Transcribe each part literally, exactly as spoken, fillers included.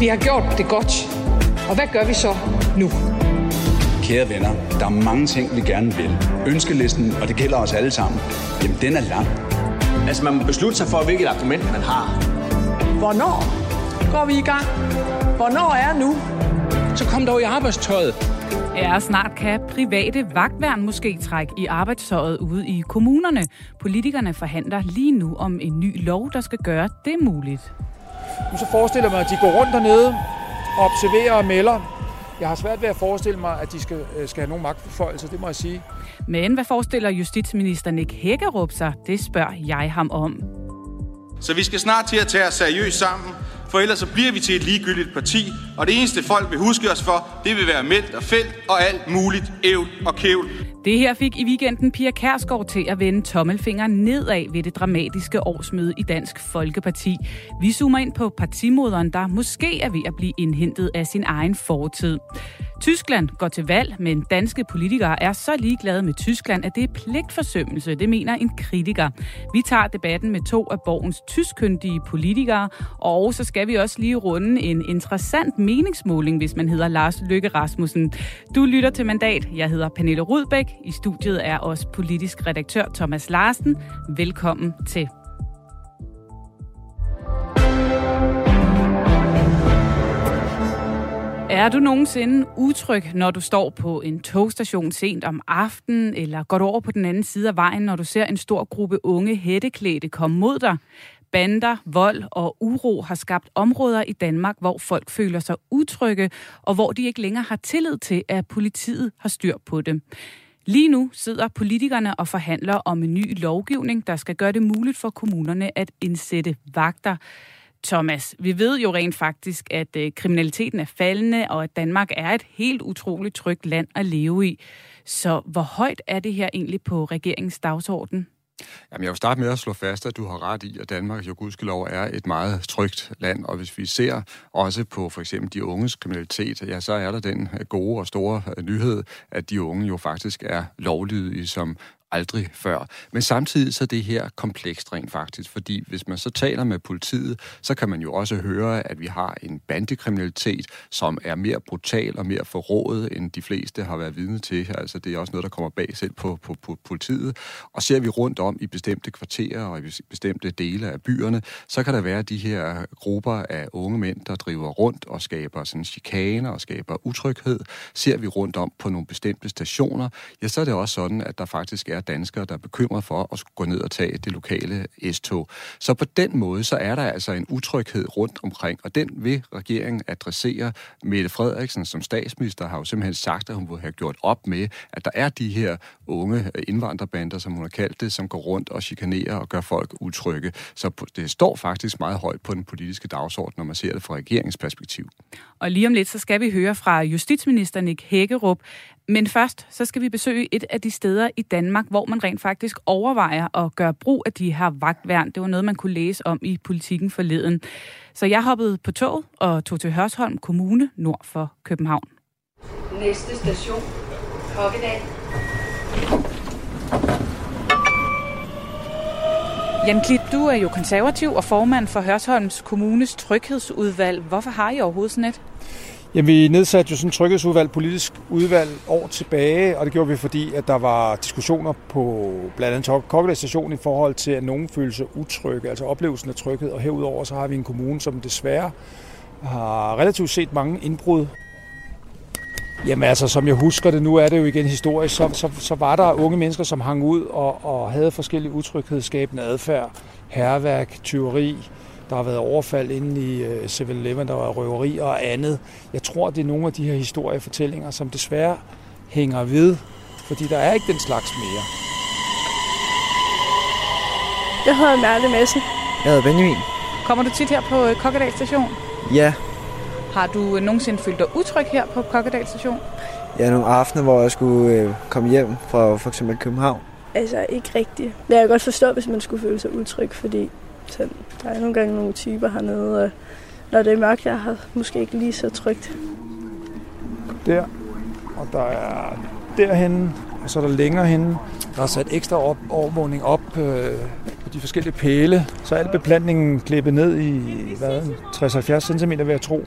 Vi har gjort det godt, og hvad gør vi så nu? Kære venner, der er mange ting, vi gerne vil. Ønskelisten, og det gælder os alle sammen, jamen den er lang. Altså man må beslutte sig for, hvilket argument man har. Hvornår går vi i gang? Hvornår er nu? Så kom dog i arbejdstøjet. Ja, snart kan private vagtværn måske trække i arbejdstøjet ude i kommunerne. Politikerne forhandler lige nu om en ny lov, der skal gøre det muligt. Nu så forestiller mig, at de går rundt dernede, observerer og melder. Jeg har svært ved at forestille mig, at de skal, skal have nogle magtbeføjelser, det må jeg sige. Men hvad forestiller justitsminister Nick Hækkerup sig? Det spørger jeg ham om. Så vi skal snart til at tage os seriøst sammen, for ellers så bliver vi til et ligegyldigt parti, og det eneste folk vil huske os for, det vil være meldt og fældt og alt muligt ævl og kævl. Det her fik i weekenden Pia Kjærsgaard til at vende tommelfingeren nedad ved det dramatiske årsmøde i Dansk Folkeparti. Vi zoomer ind på partimoderen, der måske er ved at blive indhentet af sin egen fortid. Tyskland går til valg, men danske politikere er så ligeglade med Tyskland, at det er pligtforsømmelse, det mener en kritiker. Vi tager debatten med to af Borgens tyskkyndige politikere, og så skal vi også lige runde en interessant meningsmåling, hvis man hedder Lars Løkke Rasmussen. Du lytter til Mandat. Jeg hedder Pernille Rødbæk. I studiet er også politisk redaktør Thomas Larsen. Velkommen til. Er du nogensinde utryg, når du står på en togstation sent om aftenen, eller går du over på den anden side af vejen, når du ser en stor gruppe unge hætteklædte komme mod dig? Bander, vold og uro har skabt områder i Danmark, hvor folk føler sig utrygge, og hvor de ikke længere har tillid til, at politiet har styr på det. Lige nu sidder politikerne og forhandler om en ny lovgivning, der skal gøre det muligt for kommunerne at indsætte vagter. Thomas, vi ved jo rent faktisk, at kriminaliteten er faldende, og at Danmark er et helt utroligt trygt land at leve i. Så hvor højt er det her egentlig på regeringens dagsorden? Jamen, jeg vil starte med at slå fast, at du har ret i, at Danmark jo gudskelov er et meget trygt land, og hvis vi ser også på for eksempel de unges kriminalitet, ja, så er der den gode og store nyhed, at de unge jo faktisk er lovlydige som aldrig før. Men samtidig så er det her komplekst rent faktisk, fordi hvis man så taler med politiet, så kan man jo også høre, at vi har en bandekriminalitet, som er mere brutal og mere forrået, end de fleste har været vidne til. Altså det er også noget, der kommer bag selv på, på, på politiet. Og ser vi rundt om i bestemte kvarterer og i bestemte dele af byerne, så kan der være de her grupper af unge mænd, der driver rundt og skaber sådan chikaner og skaber utryghed. Ser vi rundt om på nogle bestemte stationer, ja, så er det også sådan, at der faktisk er danskere, der er bekymret for at gå ned og tage det lokale S-tog. Så på den måde, så er der altså en utryghed rundt omkring, og den vil regeringen adressere. Mette Frederiksen som statsminister har jo simpelthen sagt, at hun ville have gjort op med, at der er de her unge indvandrerbander, som hun har kaldt det, som går rundt og chikanerer og gør folk utrygge. Så det står faktisk meget højt på den politiske dagsorden, når man ser det fra regeringsperspektiv. Og lige om lidt, så skal vi høre fra justitsminister Nick Hækkerup. Men først, så skal vi besøge et af de steder i Danmark, hvor man rent faktisk overvejer at gøre brug af de her vagtværn. Det var noget, man kunne læse om i Politiken forleden. Så jeg hoppede på toget og tog til Hørsholm Kommune, nord for København. Næste station, Kokkedal. Jan Klit, du er jo konservativ og formand for Hørsholms Kommunes tryghedsudvalg. Hvorfor har I overhovedet sådan et? Jamen, vi nedsatte jo sådan et tryghedsudvalg, politisk udvalg år tilbage, og det gjorde vi, fordi at der var diskussioner på blandt andet Kokkedal Station i forhold til, at nogen følte sig utrygge, altså oplevelsen af tryghed, og herudover så har vi en kommune, som desværre har relativt set mange indbrud. Jamen altså, som jeg husker det, nu er det jo igen historisk, så, så, så var der unge mennesker, som hang ud og, og havde forskellige utryghedsskabende adfærd, hærværk, tyveri. Der har været overfald inde i syv-Eleven, der var røveri og andet. Jeg tror, det er nogle af de her historiefortællinger, som desværre hænger ved, fordi der er ikke den slags mere. Jeg hedder Merle Messe. Jeg hedder Benjamin. Kommer du tit her på Kokkedal Station? Ja. Har du nogensinde følt dig utryg her på Kokkedal Station? Ja, nogle aftener, hvor jeg skulle komme hjem fra for eksempel København. Altså, ikke rigtigt. Men jeg kan godt forstå, hvis man skulle føle sig utryg, fordi sådan, der er nogle gange nogle typer hernede, og når det er mørkt, jeg har måske ikke lige så trygt. Der, og der er derhenne, og så er der længere henne. Der er sat ekstra op, overvågning op øh, de forskellige pæle, så er al beplantningen klippet ned i tres til halvfjerds centimeter, vil jeg tro.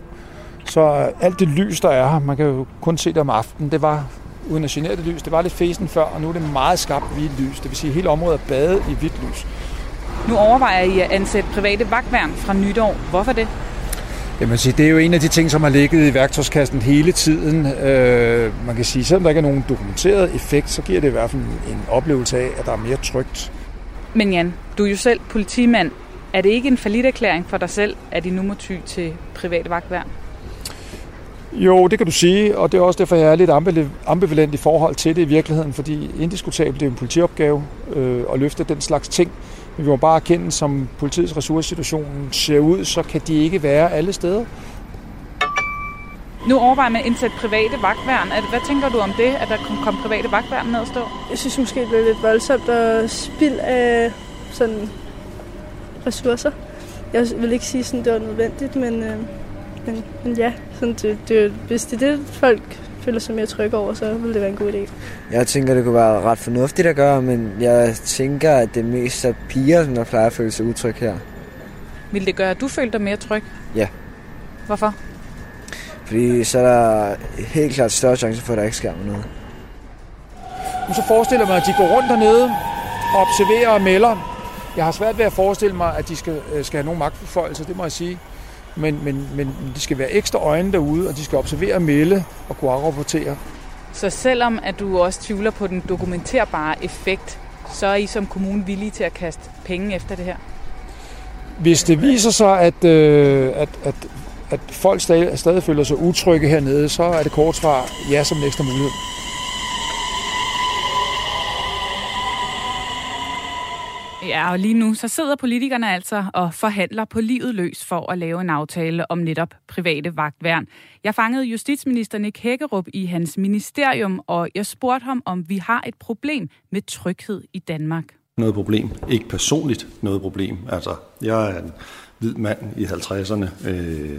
Så alt det lys, der er her, man kan jo kun se det om aftenen, det var uden at genere det lys. Det var lidt fesen før, og nu er det meget skarpt hvidt lys. Det vil sige, at hele området er badet i hvidt lys. Nu overvejer I at ansætte private vagtværn fra nytår. Hvorfor det? Jamen, det er jo en af de ting, som har ligget i værktøjskassen hele tiden. Øh, man kan sige, selvom der ikke er nogen dokumenteret effekt, så giver det i hvert fald en oplevelse af, at der er mere trygt. Men Jan, du er jo selv politimand. Er det ikke en falliterklæring for dig selv, at I nu må ty til private vagtværn? Jo, det kan du sige, og det er også derfor, jeg er lidt ambivalent i forhold til det i virkeligheden, fordi indiskutabelt det er en politiopgave øh, at løfte den slags ting. Men vi må bare erkende, som politiets ressourcesituation ser ud, så kan de ikke være alle steder. Nu overvejer man at indsætte private vagtværn. Hvad tænker du om det, at der kom private vagtværn ned og stå? Jeg synes måske, det blev lidt voldsomt og spild af sådan ressourcer. Jeg vil ikke sige, sådan det var nødvendigt, men... Øh... Men, men ja, sådan det, det, hvis det er det, folk føler sig mere trygge over, så vil det være en god idé. Jeg tænker, det kunne være ret fornuftigt at gøre, men jeg tænker, at det mest er piger, som der plejer at føle sig utryg her. Vil det gøre, at du føler dig mere tryg? Ja. Hvorfor? Fordi så er der helt klart større chance for, at der ikke sker noget. Nu så forestiller mig, at de går rundt dernede og observerer og melder. Jeg har svært ved at forestille mig, at de skal, skal have nogle magtbeføjelser, det må jeg sige. Men, men, men de skal være ekstra øjne derude, og de skal observere, melde og kunne afrapportere. Så selvom at du også tvivler på den dokumenterbare effekt, så er I som kommune villige til at kaste penge efter det her? Hvis det viser sig, at, øh, at, at, at folk stadig, stadig føler sig utrygge hernede, så er det kort svar ja som en ekstra mulighed. Ja, og lige nu så sidder politikerne altså og forhandler på livet løs for at lave en aftale om netop private vagtværn. Jeg fangede justitsminister Nick Hækkerup i hans ministerium, og jeg spurgte ham, om vi har et problem med tryghed i Danmark. Noget problem. Ikke personligt noget problem. Altså, jeg er en hvid mand i halvtredserne, øh,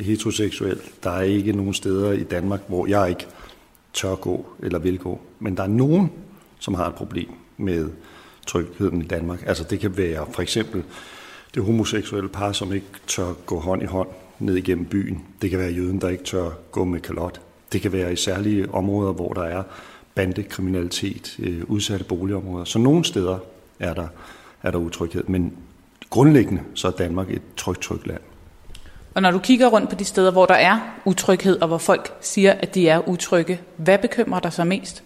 heteroseksuel. Der er ikke nogen steder i Danmark, hvor jeg ikke tør gå eller vil gå. Men der er nogen, som har et problem med trygheden i Danmark. Altså det kan være for eksempel det homoseksuelle par, som ikke tør gå hånd i hånd ned igennem byen. Det kan være jøden, der ikke tør gå med kalot. Det kan være i særlige områder, hvor der er bandekriminalitet, øh, udsatte boligområder. Så nogle steder er der, er der utryghed, men grundlæggende så er Danmark et trygt, trygt land. Og når du kigger rundt på de steder, hvor der er utryghed, og hvor folk siger, at de er utrygge, hvad bekymrer dig så mest?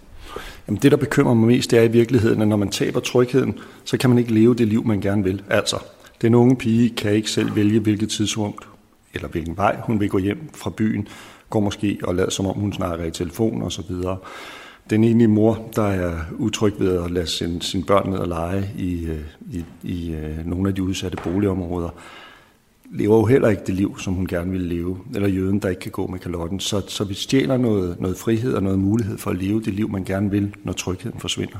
Jamen det, der bekymrer mig mest, det er i virkeligheden, at når man taber trygheden, så kan man ikke leve det liv, man gerne vil. Altså, den unge pige kan ikke selv vælge, hvilket tidspunkt eller hvilken vej hun vil gå hjem fra byen, går måske og lader som om hun snakker i telefon osv. Den enlige mor, der er utryg ved at lade sine sin børn ned og lege i, i, i nogle af de udsatte boligområder, lever jo heller ikke det liv, som hun gerne ville leve, eller jøden, der ikke kan gå med kalotten. Så, så vi stjæler noget, noget frihed og noget mulighed for at leve det liv, man gerne vil, når trygheden forsvinder.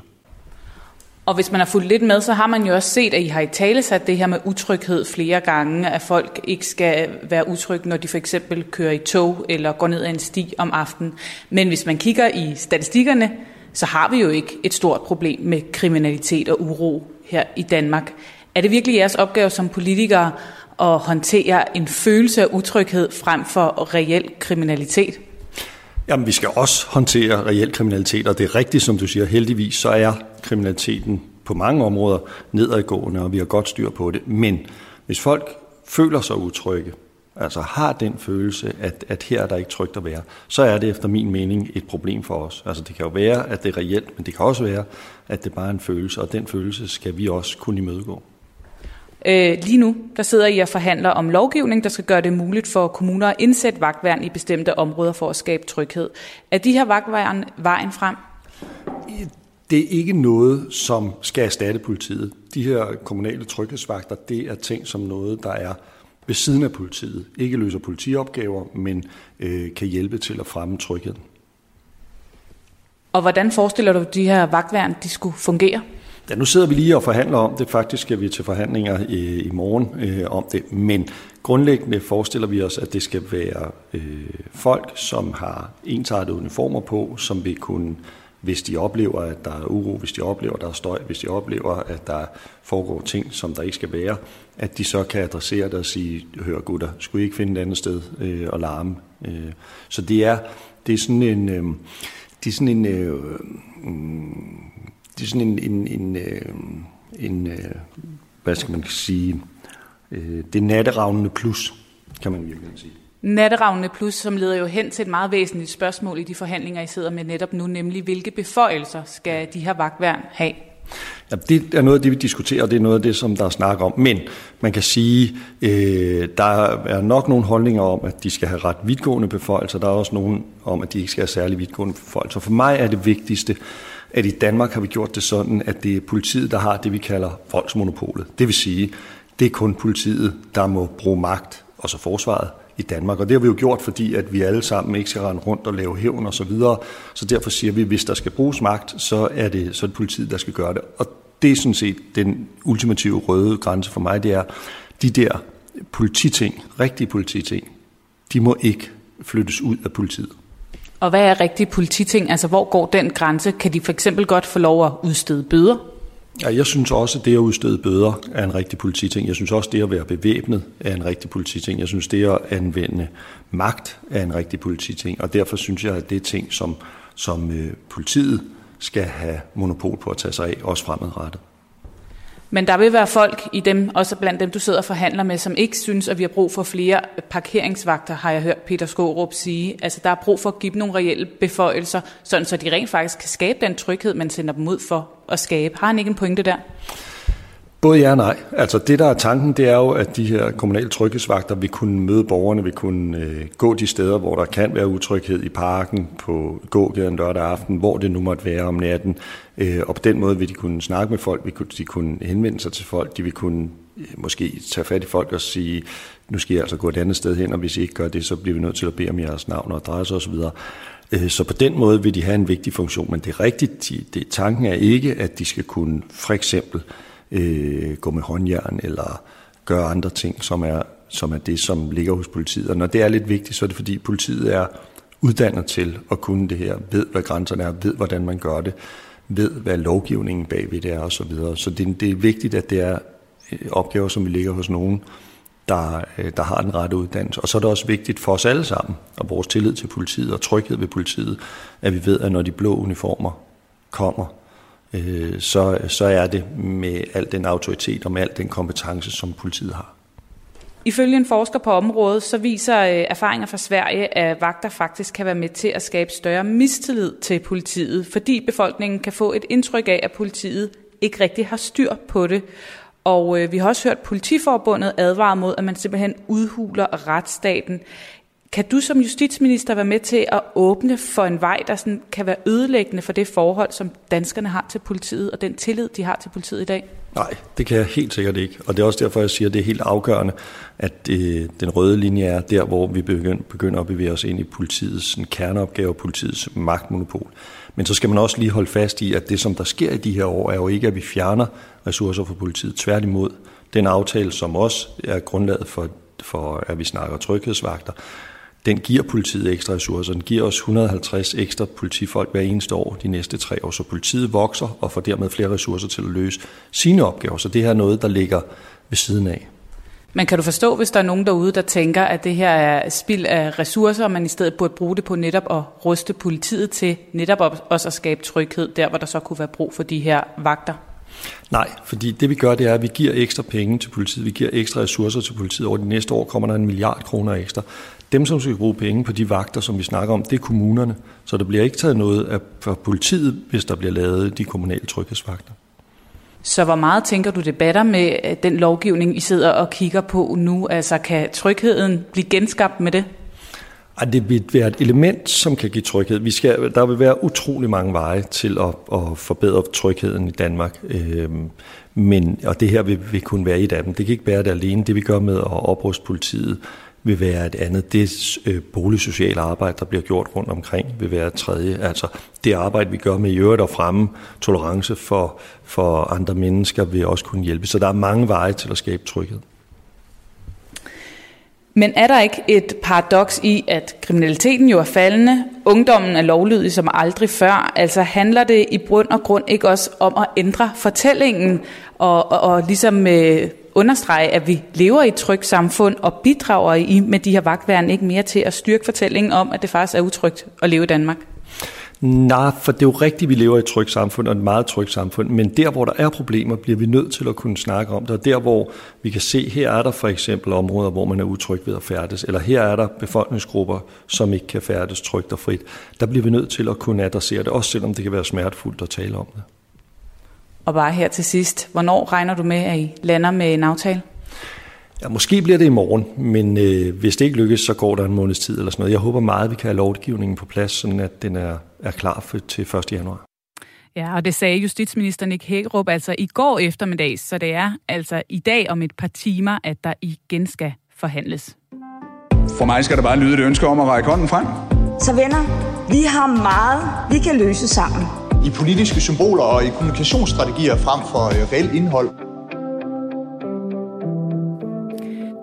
Og hvis man har fulgt lidt med, så har man jo også set, at I har i tale sat det her med utryghed flere gange, at folk ikke skal være utrygge, når de for eksempel kører i tog eller går ned ad en sti om aftenen. Men hvis man kigger i statistikkerne, så har vi jo ikke et stort problem med kriminalitet og uro her i Danmark. Er det virkelig jeres opgave som politikere at håndtere en følelse af utryghed frem for reel kriminalitet? Jamen, vi skal også håndtere reel kriminalitet, og det er rigtigt, som du siger. Heldigvis så er kriminaliteten på mange områder nedadgående, og vi har godt styr på det. Men hvis folk føler sig utrygge, altså har den følelse, at, at her er der ikke trygt at være, så er det efter min mening et problem for os. Altså det kan jo være, at det er reelt, men det kan også være, at det bare er en følelse, og den følelse skal vi også kunne imødegå. Lige nu der sidder I og forhandler om lovgivning, der skal gøre det muligt for kommuner at indsætte vagtværn i bestemte områder for at skabe tryghed. Er de her vagtværn vejen frem? Det er ikke noget, som skal erstatte politiet. De her kommunale tryghedsvagter, det er ting som noget, der er ved siden af politiet. Ikke løser politiopgaver, men øh, kan hjælpe til at fremme trygheden. Og hvordan forestiller du, de her vagtværn de skulle fungere? Ja, nu sidder vi lige og forhandler om det. Faktisk skal vi til forhandlinger øh, i morgen øh, om det. Men grundlæggende forestiller vi os, at det skal være øh, folk, som har ensartede uniformer på, som vil kunne hvis de oplever, at der er uro, hvis de oplever, at der er støj, hvis de oplever, at der foregår ting, som der ikke skal være, at de så kan adressere det og sige, hør gutter, skulle I ikke finde et andet sted øh, at larme? Øh, så det er, det er sådan en... Øh, det er sådan en... Øh, det er sådan en... en, en, øh, en øh, hvad skal man sige... Øh, det er natteravnene plus, kan man virkelig sige. Natteravnene plus, som leder jo hen til et meget væsentligt spørgsmål i de forhandlinger, I sidder med netop nu, nemlig hvilke beføjelser skal de her vagtværn have? Ja, det er noget af det, vi diskuterer, og det er noget af det, som der er snak om. Men man kan sige, øh, der er nok nogle holdninger om, at de skal have ret vidtgående beføjelser. Der er også nogen om, at de ikke skal have særlig vidtgående beføjelser. For mig er det vigtigste, at i Danmark har vi gjort det sådan, at det er politiet, der har det, vi kalder voldsmonopolet. Det vil sige, det er kun politiet, der må bruge magt, og så forsvaret i Danmark. Og det har vi jo gjort, fordi at vi alle sammen ikke skal rende rundt og lave hævn og så videre. Så derfor siger vi, at hvis der skal bruges magt, så er det, så er det politiet, der skal gøre det. Og det er sådan set den ultimative røde grænse for mig, det er, de der polititing, rigtige polititing, de må ikke flyttes ud af politiet. Og hvad er rigtige polititing? Altså, hvor går den grænse? Kan de for eksempel godt få lov at udstede bøder? Ja, jeg synes også, at det at udstede bøder er en rigtig polititing. Jeg synes også, at det at være bevæbnet er en rigtig polititing. Jeg synes, at det at anvende magt er en rigtig polititing. Og derfor synes jeg, at det er ting, som, som øh, politiet skal have monopol på at tage sig af, også fremadrettet. Men der vil være folk i dem, også blandt dem, du sidder og forhandler med, som ikke synes, at vi har brug for flere parkeringsvagter, har jeg hørt Peter Skårup sige. Altså, der er brug for at give dem nogle reelle beføjelser, sådan så de rent faktisk kan skabe den tryghed, man sender dem ud for at skabe. Har han ikke en pointe der? Både ja og nej. Altså, det, der er tanken, det er jo, at de her kommunale tryghedsvagter vil kunne møde borgerne, vil kunne øh, gå de steder, hvor der kan være utryghed i parken, på gågaden lørdag aften, hvor det nu måtte være om natten. Øh, og på den måde vil de kunne snakke med folk, vil de kunne henvende sig til folk, de vil kunne øh, måske tage fat i folk og sige, nu skal I altså gå et andet sted hen, og hvis I ikke gør det, så bliver vi nødt til at bede om jeres navn og adresse osv. Så på den måde vil de have en vigtig funktion, men det er rigtigt, de, det, tanken er ikke, at de skal kunne for eksempel øh, gå med håndjern eller gøre andre ting, som er, som er det, som ligger hos politiet. Og når det er lidt vigtigt, så er det fordi politiet er uddannet til at kunne det her, ved hvad grænserne er, ved hvordan man gør det, ved hvad lovgivningen bagved det er osv. Så videre. Så det, det er vigtigt, at det er opgaver, som vi ligger hos nogen, Der, der har den rette uddannelse. Og så er det også vigtigt for os alle sammen, og vores tillid til politiet og tryghed ved politiet, at vi ved, at når de blå uniformer kommer, øh, så, så er det med al den autoritet og med al den kompetence, som politiet har. Ifølge en forsker på området, så viser erfaringer fra Sverige, at vagter faktisk kan være med til at skabe større mistillid til politiet, fordi befolkningen kan få et indtryk af, at politiet ikke rigtig har styr på det. Og øh, vi har også hørt Politiforbundet advare mod, at man simpelthen udhuler retsstaten. Kan du som justitsminister være med til at åbne for en vej, der sådan kan være ødelæggende for det forhold, som danskerne har til politiet, og den tillid, de har til politiet i dag? Nej, det kan jeg helt sikkert ikke. Og det er også derfor, jeg siger, at det er helt afgørende, at øh, den røde linje er der, hvor vi begynder at bevæge os ind i politiets kerneopgave, politiets magtmonopol. Men så skal man også lige holde fast i, at det, som der sker i de her år, er jo ikke, at vi fjerner ressourcer fra politiet. Tværtimod, den aftale, som også er grundlaget for, for at vi snakker tryghedsvagter, den giver politiet ekstra ressourcer. Den giver os et hundrede og halvtreds ekstra politifolk hver eneste år de næste tre år. Så politiet vokser og får dermed flere ressourcer til at løse sine opgaver. Så det her er noget, der ligger ved siden af. Men kan du forstå, hvis der er nogen derude, der tænker, at det her er spild af ressourcer, og man i stedet burde bruge det på netop at ruste politiet til, netop også at skabe tryghed der, hvor der så kunne være brug for de her vagter? Nej, fordi det vi gør, det er, at vi giver ekstra penge til politiet, vi giver ekstra ressourcer til politiet. Over de næste år kommer der en milliard kroner ekstra. Dem, som skal bruge penge på de vagter, som vi snakker om, det er kommunerne. Så der bliver ikke taget noget af politiet, hvis der bliver lavet de kommunale tryghedsvagter. Så hvor meget tænker du det batter med den lovgivning, I sidder og kigger på nu? Altså, kan trygheden blive genskabt med det? Det vil være et element, som kan give tryghed. Vi skal, der vil være utrolig mange veje til at, at forbedre trygheden i Danmark. Men, og det her vil, vil kunne være et af dem. Det kan ikke bære det alene. Det vi gør med at opruste politiet vil være et andet. Det boligsociale arbejde, der bliver gjort rundt omkring, vil være et tredje. Altså det arbejde, vi gør med i øvrigt og fremme tolerance for, for andre mennesker, vil også kunne hjælpe. Så der er mange veje til at skabe tryghed. Men er der ikke et paradoks i, at kriminaliteten jo er faldende, ungdommen er lovlydig som aldrig før? Altså handler det i bund og grund ikke også om at ændre fortællingen og, og, og ligesom øh, understrege, at vi lever i et trygt samfund og bidrager i med de her vagtværn ikke mere til at styrke fortællingen om, at det faktisk er utrygt at leve i Danmark? Nej, for det er jo rigtigt, vi lever i et trygt samfund, og et meget trygt samfund, men der, hvor der er problemer, bliver vi nødt til at kunne snakke om det, og der, hvor vi kan se, her er der for eksempel områder, hvor man er utryg ved at færdes, eller her er der befolkningsgrupper, som ikke kan færdes trygt og frit, der bliver vi nødt til at kunne adressere det, også selvom det kan være smertefuldt at tale om det. Og bare her til sidst, hvornår regner du med, at I lander med en aftale? Ja, måske bliver det i morgen, men øh, hvis det ikke lykkes, så går der en måneds tid eller sådan noget. Jeg håber meget, at vi kan have lovgivningen på plads, sådan at den er, er klar for, til første januar. Ja, og det sagde justitsminister Nick Hækkerup altså i går eftermiddag, så det er altså i dag om et par timer, at der igen skal forhandles. For mig skal der bare lyde et ønske om at række hånden frem. Så venner, vi har meget, vi kan løse sammen. I politiske symboler og i kommunikationsstrategier frem for reelt indhold.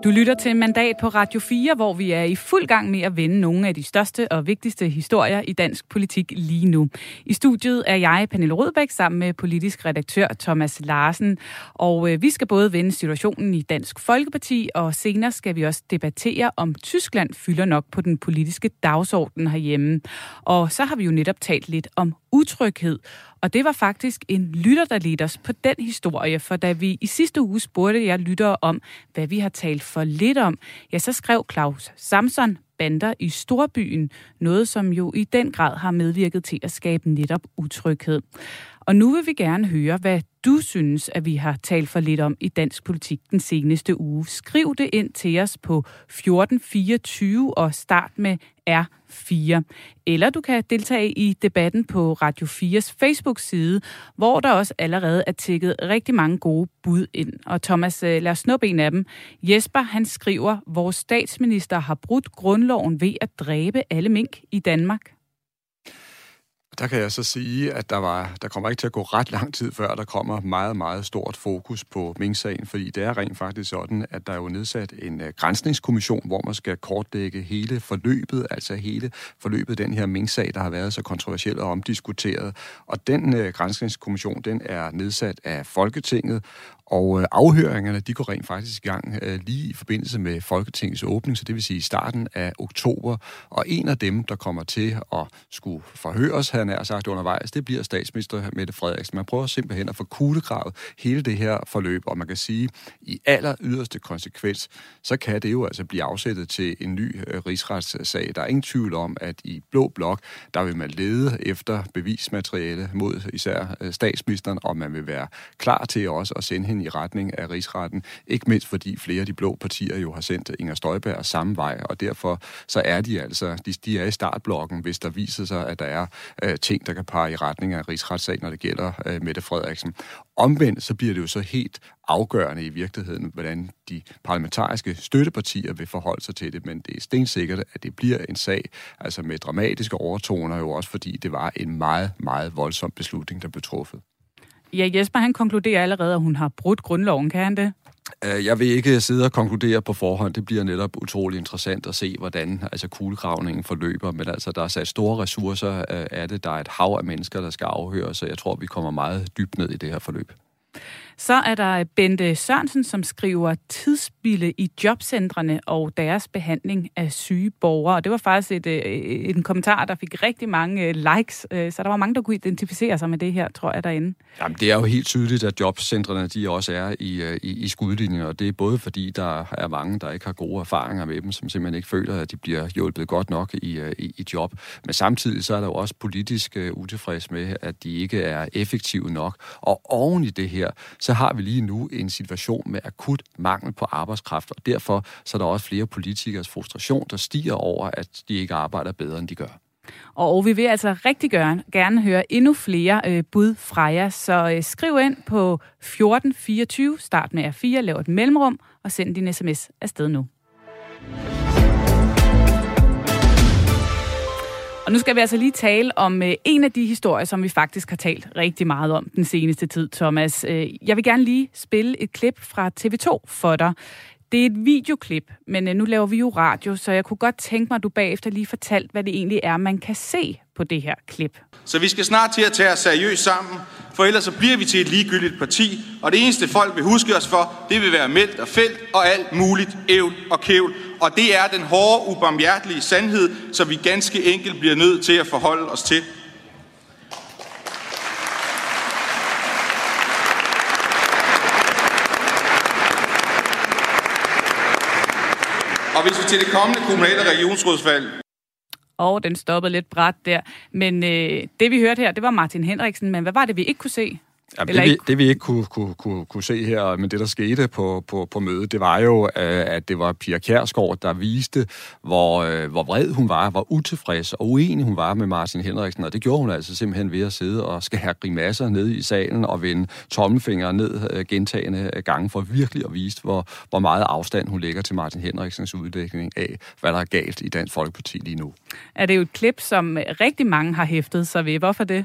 Du lytter til Mandat på Radio fire, hvor vi er i fuld gang med at vende nogle af de største og vigtigste historier i dansk politik lige nu. I studiet er jeg, Pernille Rødbæk, sammen med politisk redaktør Thomas Larsen. Og vi skal både vende situationen i Dansk Folkeparti, og senere skal vi også debattere, om Tyskland fylder nok på den politiske dagsorden herhjemme. Og så har vi jo netop talt lidt om utryghed. Og det var faktisk en lytter, der ledte os på den historie, for da vi i sidste uge spurgte jer lyttere om, hvad vi har talt for lidt om, ja, så skrev Claus Samson bander i storbyen, noget som jo i den grad har medvirket til at skabe netop utryghed. Og nu vil vi gerne høre, hvad du synes, at vi har talt for lidt om i dansk politik den seneste uge. Skriv det ind til os på fjorten fireogtyve og start med R fire. Eller du kan deltage i debatten på Radio fires Facebook-side, hvor der også allerede er tækket rigtig mange gode bud ind. Og Thomas, lad os snuppe en af dem. Jesper, han skriver, vores statsminister har brudt grundloven ved at dræbe alle mink i Danmark. Der kan jeg så sige, at der, var, der kommer ikke til at gå ret lang tid før, der kommer meget, meget stort fokus på minksagen, fordi det er rent faktisk sådan, at der er jo nedsat en granskningskommission, hvor man skal kortdække hele forløbet, altså hele forløbet den her minksag, der har været så kontroversiel og omdiskuteret. Og den granskningskommission, den er nedsat af Folketinget, og afhøringerne, de går rent faktisk i gang lige i forbindelse med Folketingets åbning, så det vil sige starten af oktober. Og en af dem, der kommer til at skulle forhøres, havde nær sagt undervejs, det bliver statsminister Mette Frederiksen. Man prøver simpelthen at få kuglegravet hele det her forløb, og man kan sige, i aller yderste konsekvens, så kan det jo altså blive afsættet til en ny rigsretssag. Der er ingen tvivl om, at i Blå Blok, der vil man lede efter bevismateriale mod især statsministeren, og man vil være klar til også at sende hende i retning af rigsretten, ikke mindst fordi flere af de blå partier jo har sendt Inger Støjberg samme vej, og derfor så er de altså, de, de er i startblokken, hvis der viser sig, at der er øh, ting, der kan pege i retning af rigsretssag, når det gælder øh, Mette Frederiksen. Omvendt så bliver det jo så helt afgørende i virkeligheden, hvordan de parlamentariske støttepartier vil forholde sig til det, men det er stensikkert, at det bliver en sag, altså med dramatiske overtoner jo også, fordi det var en meget, meget voldsom beslutning, der blev truffet. Ja, Jesper, han konkluderer allerede, at hun har brudt grundloven. Kan han det? Jeg vil ikke sidde og konkludere på forhånd. Det bliver netop utrolig interessant at se, hvordan altså, kuglegravningen forløber. Men altså, der er sat store ressourcer af det. Der er et hav af mennesker, der skal afhøre, så jeg tror, vi kommer meget dybt ned i det her forløb. Så er der Bente Sørensen, som skriver tidsspilde i jobcentrene og deres behandling af syge borgere. Og det var faktisk et, et, en kommentar, der fik rigtig mange likes, så der var mange, der kunne identificere sig med det her, tror jeg, derinde. Jamen, det er jo helt tydeligt, at jobcentrene, de også er i, i, i skudlinjen, og det er både fordi, der er mange, der ikke har gode erfaringer med dem, som simpelthen ikke føler, at de bliver hjulpet godt nok i, i, i job. Men samtidig så er der jo også politisk uh, utilfreds med, at de ikke er effektive nok. Og oven i det her, så har vi lige nu en situation med akut mangel på arbejdskraft, og derfor så er der også flere politikers frustration, der stiger over, at de ikke arbejder bedre, end de gør. Og vi vil altså rigtig gerne, gerne høre endnu flere øh, bud fra jer, så øh, skriv ind på fjorten fireogtyve, start med R fire, lav et mellemrum, og send din sms afsted nu. Og nu skal vi altså lige tale om øh, en af de historier, som vi faktisk har talt rigtig meget om den seneste tid, Thomas. Øh, jeg vil gerne lige spille et klip fra T V to for dig. Det er et videoklip, men nu laver vi jo radio, så jeg kunne godt tænke mig, at du bagefter lige fortalte, hvad det egentlig er, man kan se på det her klip. Så vi skal snart til at tage os seriøst sammen, for ellers så bliver vi til et ligegyldigt parti, og det eneste folk vil huske os for, det vil være meldt og felt og alt muligt ævl og kævl. Og det er den hårde, ubarmhjertelige sandhed, som vi ganske enkelt bliver nødt til at forholde os til. Og hvis vi til det kommende kommunale regionsrådsvalg. Og den stoppede lidt brat der. Men øh, det vi hørte her, det var Martin Henriksen. Men hvad var det, vi ikke kunne se? Jamen, det, vi, ikke... det vi ikke kunne, kunne, kunne, kunne se her, men det der skete på, på, på mødet, det var jo, at det var Pia Kjærsgaard, der viste, hvor, hvor vred hun var, hvor utilfreds og uenig hun var med Martin Henriksen. Og det gjorde hun altså simpelthen ved at sidde og skal have grimasser nede i salen og vende tommelfingre ned gentagende gange for virkelig at vise, hvor, hvor meget afstand hun lægger til Martin Henriksens udlægning af, hvad der er galt i Dansk Folkeparti lige nu. Er det jo et klip, som rigtig mange har hæftet sig ved. Hvorfor det?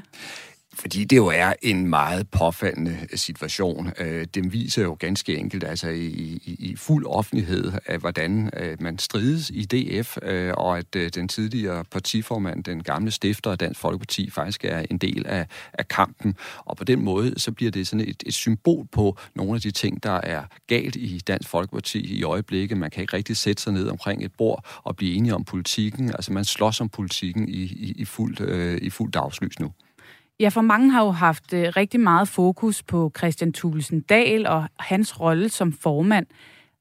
Fordi det jo er en meget påfaldende situation. Den viser jo ganske enkelt, altså i, i, i fuld offentlighed, af hvordan man strides i D F, og at den tidligere partiformand, den gamle stifter af Dansk Folkeparti, faktisk er en del af, af kampen. Og på den måde, så bliver det sådan et, et symbol på nogle af de ting, der er galt i Dansk Folkeparti i øjeblikket. Man kan ikke rigtig sætte sig ned omkring et bord og blive enige om politikken. Altså man slås om politikken i, i, i fuldt i fuld dagslys nu. Ja, for mange har jo haft rigtig meget fokus på Christian Thulesen Dahl og hans rolle som formand.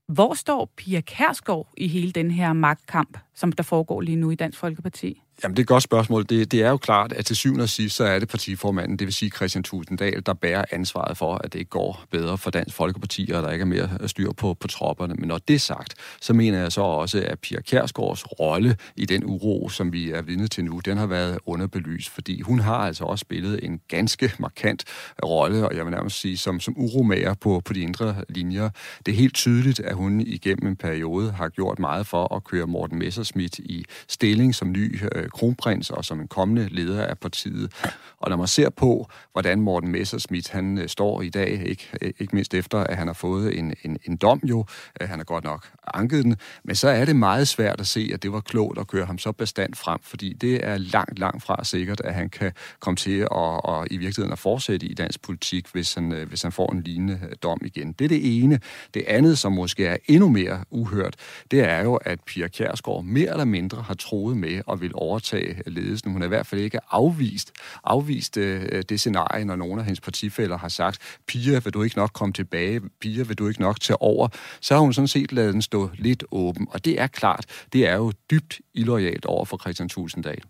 Hvor står Pia Kjærsgaard i hele den her magtkamp, som der foregår lige nu i Dansk Folkeparti? Jamen, det er et godt spørgsmål. Det, det er jo klart, at til syvende og sidst, så er det partiformanden, det vil sige Christian Thulesen Dahl, der bærer ansvaret for, at det ikke går bedre for Dansk Folkeparti, og der ikke er mere styr på, på tropperne. Men når det er sagt, så mener jeg så også, at Pia Kjærsgaards rolle i den uro, som vi er vidne til nu, den har været underbelyst, fordi hun har altså også spillet en ganske markant rolle, og jeg vil nærmest sige, som, som uromager på, på de indre linjer. Det er helt tydeligt, at hun igennem en periode har gjort meget for at køre Morten Messerschmidt i stilling som ny kronprins og som en kommende leder af partiet. Og når man ser på, hvordan Morten Messerschmidt, han står i dag, ikke, ikke mindst efter, at han har fået en, en, en dom jo, han har godt nok anket den, men så er det meget svært at se, at det var klogt at køre ham så bestand frem, fordi det er langt, langt fra sikkert, at han kan komme til at, og i virkeligheden at fortsætte i dansk politik, hvis han, hvis han får en lignende dom igen. Det er det ene. Det andet, som måske er endnu mere uhørt, det er jo, at Pia Kjærsgaard mere eller mindre har troet med og vil over overtage ledelsen. Hun er i hvert fald ikke afvist, afvist øh, det scenarie, når nogle af hendes partifæller har sagt, Pia, vil du ikke nok komme tilbage? Pia, vil du ikke nok tage over? Så har hun sådan set ladet den stå lidt åben, og det er klart, det er jo dybt illoyalt over for Christian Thulesen Dahl.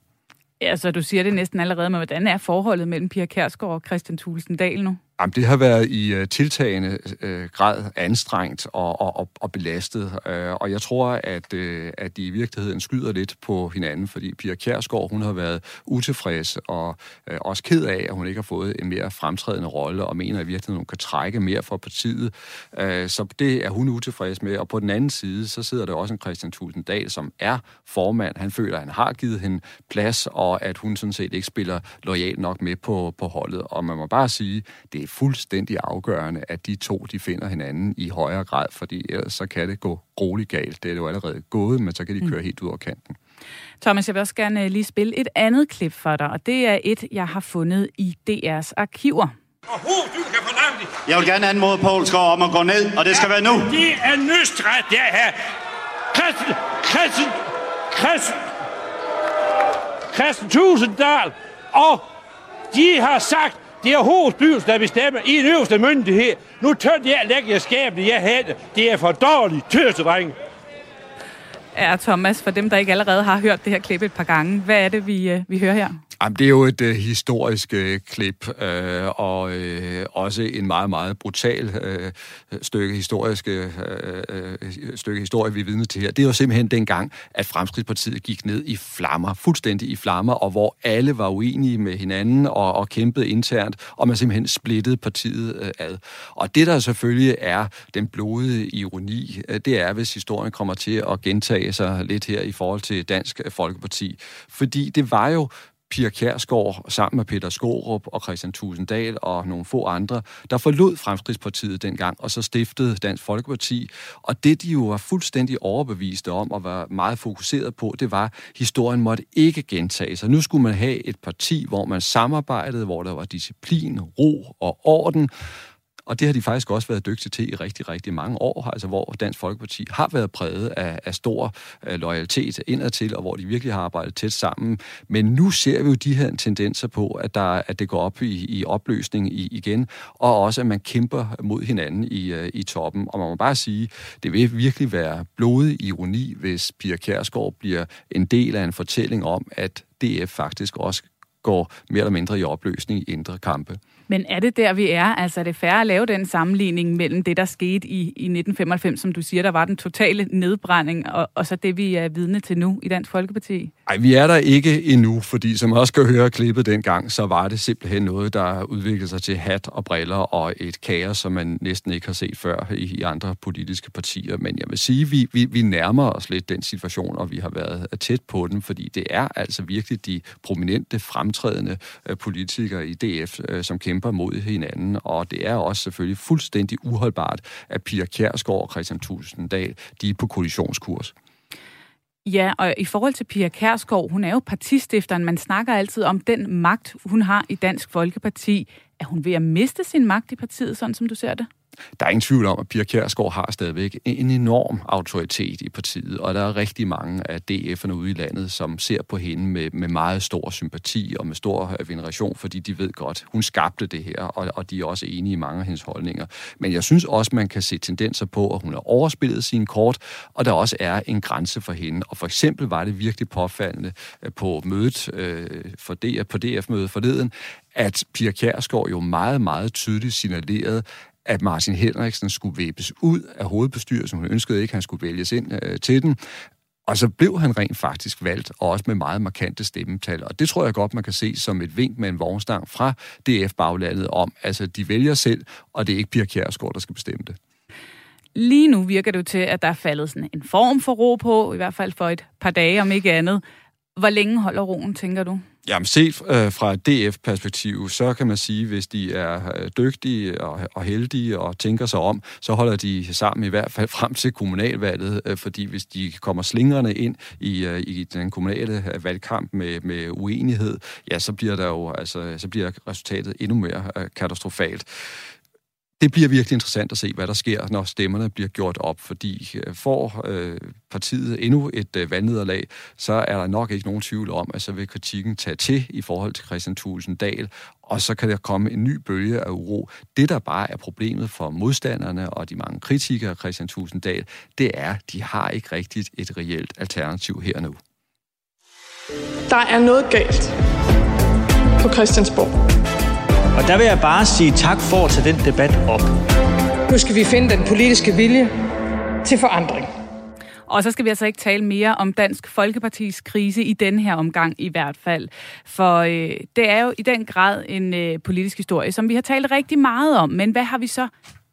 Ja, så du siger det næsten allerede, men hvordan er forholdet mellem Pia Kjærsgaard og Christian Thulesen Dahl nu? Jamen, det har været i uh, tiltagende uh, grad anstrengt og, og, og belastet, uh, og jeg tror, at, uh, at de i virkeligheden skyder lidt på hinanden, fordi Pia Kjærsgaard, hun har været utilfreds og uh, også ked af, at hun ikke har fået en mere fremtrædende rolle, og mener i virkeligheden, at hun kan trække mere fra partiet. Uh, så det er hun utilfreds med, og på den anden side, så sidder der også en Christian Thulesen Dahl, som er formand. Han føler, at han har givet hende plads, og at hun sådan set ikke spiller loyal nok med på, på holdet, og man må bare sige, det er fuldstændig afgørende, at de to, de finder hinanden i højere grad, fordi ellers så kan det gå roligt galt. Det er jo allerede gået, men så kan de køre helt ud over kanten. Thomas, jeg vil også gerne lige spille et andet klip for dig, og det er et, jeg har fundet i D R's arkiver. Og hoved, du kan forlange det. Jeg vil gerne anmode Poul Skov om at gå ned, og det skal ja, være nu. Det er nøstret, det her. Christen, Christen, Christen, Christian Thulesen Dahl, og de har sagt, det er hovedstyrelsen, der bestemmer i en øverste myndighed. Nu tønder jeg at lægge jer skabene, jeg hætter. Det er for dårligt, tøsedrenge. Ja, Thomas, for dem, der ikke allerede har hørt det her klip et par gange, hvad er det, vi, vi hører her? Jamen, det er jo et øh, historisk øh, klip, øh, og øh, også en meget, meget brutal øh, stykke, historiske, øh, øh, stykke historie, vi er vidne til her. Det er jo simpelthen dengang, at Fremskridtspartiet gik ned i flammer, fuldstændig i flammer, og hvor alle var uenige med hinanden og, og kæmpede internt, og man simpelthen splittede partiet øh, ad. Og det, der selvfølgelig er den blodige ironi, øh, det er, hvis historien kommer til at gentage sig lidt her i forhold til Dansk Folkeparti. Fordi det var jo Pia Kjærsgaard sammen med Peter Skårup og Christian Thulesen Dahl og nogle få andre, der forlod Fremskridtspartiet dengang, og så stiftede Dansk Folkeparti. Og det, de jo var fuldstændig overbeviste om og var meget fokuseret på, det var, at historien måtte ikke gentage sig. Nu skulle man have et parti, hvor man samarbejdede, hvor der var disciplin, ro og orden. Og det har de faktisk også været dygtige til i rigtig, rigtig mange år, altså hvor Dansk Folkeparti har været præget af, af stor øh, loyalitet indadtil, og hvor de virkelig har arbejdet tæt sammen. Men nu ser vi jo de her tendenser på, at, der, at det går op i, i opløsning i, igen, og også at man kæmper mod hinanden i, øh, i toppen. Og man må bare sige, det vil virkelig være blodig ironi, hvis Pia Kjærsgaard bliver en del af en fortælling om, at D F faktisk også går mere eller mindre i opløsning i indre kampe. Men er det der, vi er? Altså er det fair at lave den sammenligning mellem det, der skete i, i nitten femoghalvfems, som du siger, der var den totale nedbrænding, og, og så det, vi er vidne til nu i Dansk Folkeparti? Nej, vi er der ikke endnu, fordi som også kan høre klippet dengang, så var det simpelthen noget, der udviklede sig til hat og briller og et kaos, som man næsten ikke har set før i, i andre politiske partier. Men jeg vil sige, vi, vi, vi nærmer os lidt den situation, og vi har været tæt på den, fordi det er altså virkelig de prominente frem trædende politikere i D F, som kæmper mod hinanden, og det er også selvfølgelig fuldstændig uholdbart, at Pia Kjærsgaard og Christian Thulesen Dahl, de er på kollisionskurs. Ja, og i forhold til Pia Kjærsgaard, hun er jo partistifteren. Man snakker altid om den magt, hun har i Dansk Folkeparti. Er hun ved at miste sin magt i partiet, sådan som du ser det? Der er ingen tvivl om, at Pia Kjærsgaard har stadigvæk en enorm autoritet i partiet, og der er rigtig mange af D F'erne ude i landet, som ser på hende med, med meget stor sympati og med stor veneration, fordi de ved godt, hun skabte det her, og, og de er også enige i mange af hendes holdninger. Men jeg synes også, man kan se tendenser på, at hun har overspillet sine kort, og der også er en grænse for hende. Og for eksempel var det virkelig påfaldende på mødet øh, for D F, på D F-mødet forleden, at Pia Kjærsgaard jo meget, meget tydeligt signalerede, at Martin Henriksen skulle væbes ud af hovedbestyrelsen. Hun ønskede ikke, at han skulle vælges ind øh, til den. Og så blev han rent faktisk valgt, og også med meget markante stemmetal. Og det tror jeg godt, man kan se som et vink med en vognstang fra D F-baglandet om, altså de vælger selv, og det er ikke Pia Kjærsgaard, der skal bestemme det. Lige nu virker det jo til, at der er faldet sådan en form for ro på, i hvert fald for et par dage, om ikke andet. Hvor længe holder roen, tænker du? Jamen set øh, fra D F-perspektiv, så kan man sige, hvis de er dygtige og, og heldige og tænker sig om, så holder de sammen i hvert fald frem til kommunalvalget, øh, fordi hvis de kommer slingrende ind i, øh, i den kommunale valgkamp med, med uenighed, ja, så bliver der jo altså, så bliver resultatet endnu mere øh, katastrofalt. Det bliver virkelig interessant at se, hvad der sker, når stemmerne bliver gjort op, fordi får øh, partiet endnu et øh, valgnederlag, så er der nok ikke nogen tvivl om, at så vil kritikken tage til i forhold til Christian Thulesen Dahl, og så kan der komme en ny bølge af uro. Det, der bare er problemet for modstanderne og de mange kritikere af Christian Thulesen Dahl, det er, at de har ikke rigtigt et reelt alternativ her nu. Der er noget galt på Christiansborg. Og der vil jeg bare sige tak for at tage den debat op. Nu skal vi finde den politiske vilje til forandring. Og så skal vi altså ikke tale mere om Dansk Folkepartis krise i denne her omgang i hvert fald. For øh, det er jo i den grad en øh, politisk historie, som vi har talt rigtig meget om. Men hvad har vi så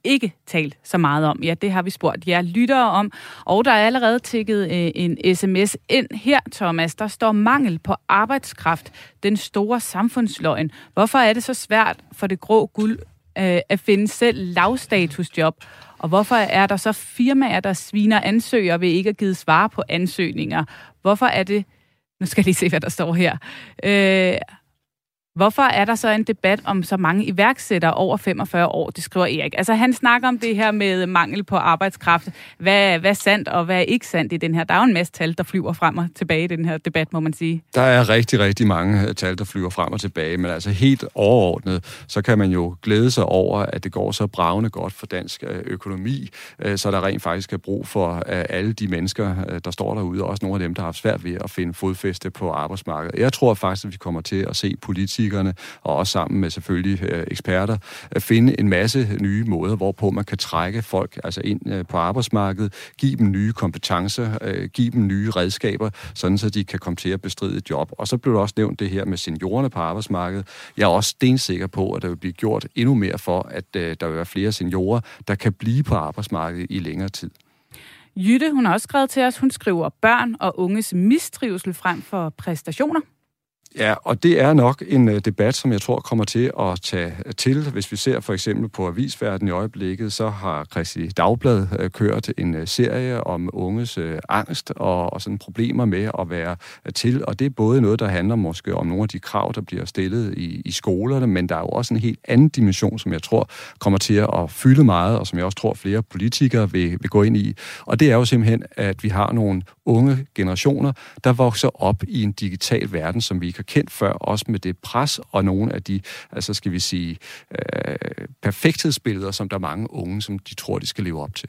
ikke talt så meget om? Ja, det har vi spurgt jer lyttere om. Og der er allerede tikket øh, en sms ind her, Thomas. Der står mangel på arbejdskraft. Den store samfundsløgn. Hvorfor er det så svært for det grå guld øh, at finde selv lavstatusjob? Og hvorfor er der så firmaer, der sviner ansøger ved ikke at give svar på ansøgninger? Hvorfor er det... Nu skal jeg lige se, hvad der står her. Øh... Hvorfor er der så en debat om så mange iværksættere over femogfyrre år? Det skriver Erik. Altså han snakker om det her med mangel på arbejdskraft. Hvad, hvad er sandt og hvad er ikke sandt i den her? Der er jo en masse tal, der flyver frem og tilbage i den her debat, må man sige. Der er rigtig, rigtig mange tal, der flyver frem og tilbage. Men altså helt overordnet, så kan man jo glæde sig over, at det går så bragende godt for dansk økonomi, så der rent faktisk er brug for alle de mennesker, der står derude, også nogle af dem, der har haft svært ved at finde fodfæste på arbejdsmarkedet. Jeg tror faktisk, at vi kommer til at se politik og også sammen med selvfølgelig eksperter, at finde en masse nye måder, hvorpå man kan trække folk altså ind på arbejdsmarkedet, give dem nye kompetencer, give dem nye redskaber, sådan så de kan komme til at bestride et job. Og så blev der også nævnt det her med seniorerne på arbejdsmarkedet. Jeg er også stensikker på, at der vil blive gjort endnu mere for, at der vil være flere seniorer, der kan blive på arbejdsmarkedet i længere tid. Jytte, hun har også skrevet til os, hun skriver børn og unges mistrivsel frem for præstationer. Ja, og det er nok en debat, som jeg tror kommer til at tage til. Hvis vi ser for eksempel på avisverdenen i øjeblikket, så har Kristeligt Dagblad kørt en serie om unges angst og, og sådan problemer med at være til. Og det er både noget, der handler måske om nogle af de krav, der bliver stillet i, i skolerne, men der er jo også en helt anden dimension, som jeg tror kommer til at fylde meget, og som jeg også tror flere politikere vil, vil gå ind i. Og det er jo simpelthen, at vi har nogle unge generationer, der vokser op i en digital verden, som vi ikke har kendt før, også med det pres og nogle af de, altså skal vi sige, øh, perfekthedsbilleder, som der er mange unge, som de tror, de skal leve op til.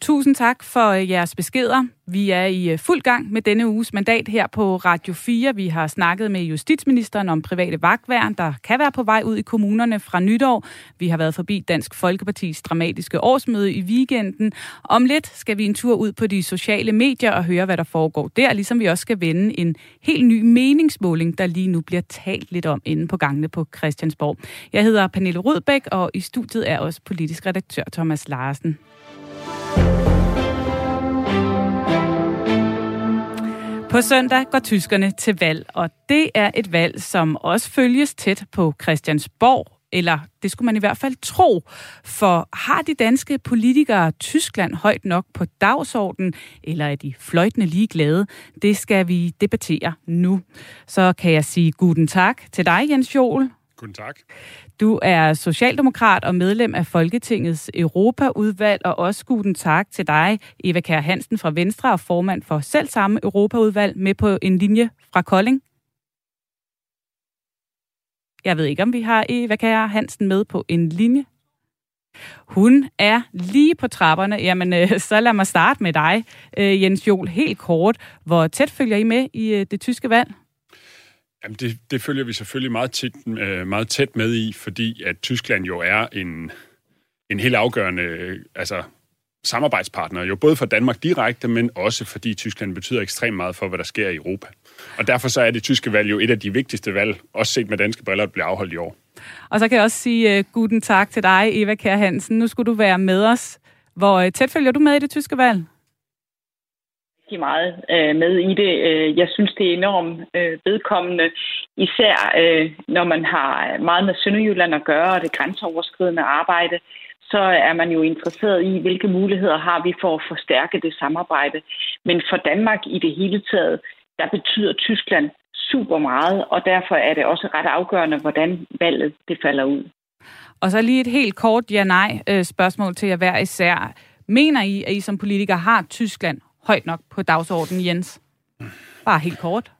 Tusind tak for jeres beskeder. Vi er i fuld gang med denne uges mandat her på Radio fire. Vi har snakket med justitsministeren om private vagtværn, der kan være på vej ud i kommunerne fra nytår. Vi har været forbi Dansk Folkepartis dramatiske årsmøde i weekenden. Om lidt skal vi en tur ud på de sociale medier og høre, hvad der foregår der, ligesom vi også skal vende en helt ny meningsmåling, der lige nu bliver talt lidt om inde på gangene på Christiansborg. Jeg hedder Pernille Rødbæk, og i studiet er også politisk redaktør Thomas Larsen. På søndag går tyskerne til valg, og det er et valg, som også følges tæt på Christiansborg, eller det skulle man i hvert fald tro, for har de danske politikere Tyskland højt nok på dagsordenen, eller er de fløjtende ligeglade? Det skal vi debattere nu. Så kan jeg sige guten Tag til dig, Jens Joel. Guten Tag. Du er socialdemokrat og medlem af Folketingets Europaudvalg, og også guten Tag til dig, Eva Kjer Hansen fra Venstre og formand for selv samme Europaudvalg, med på en linje fra Kolding. Jeg ved ikke, om vi har Eva Kjer Hansen med på en linje. Hun er lige på trapperne. Jamen, så lad mig starte med dig, Jens Joel, helt kort. Hvor tæt følger I med i det tyske valg? Jamen det, det følger vi selvfølgelig meget tæt, meget tæt med i, fordi at Tyskland jo er en, en helt afgørende altså, samarbejdspartner, jo både for Danmark direkte, men også fordi Tyskland betyder ekstremt meget for, hvad der sker i Europa. Og derfor så er det tyske valg jo et af de vigtigste valg, også set med danske briller, der bliver afholdt i år. Og så kan jeg også sige uh, guten Tag til dig, Eva Kjer Hansen. Nu skulle du være med os. Hvor tæt følger du med i det tyske valg? Meget øh, med i det. Jeg synes, det er enormt øh, vedkommende, især øh, når man har meget med Sønderjylland at gøre, og det grænseoverskridende arbejde, så er man jo interesseret i, hvilke muligheder har vi for at forstærke det samarbejde. Men for Danmark i det hele taget, der betyder Tyskland super meget, og derfor er det også ret afgørende, hvordan valget det falder ud. Og så lige et helt kort ja-nej-spørgsmål til jer hver især. Mener I, at I som politikere har Tyskland højt nok på dagsordenen, Jens? Bare helt kort.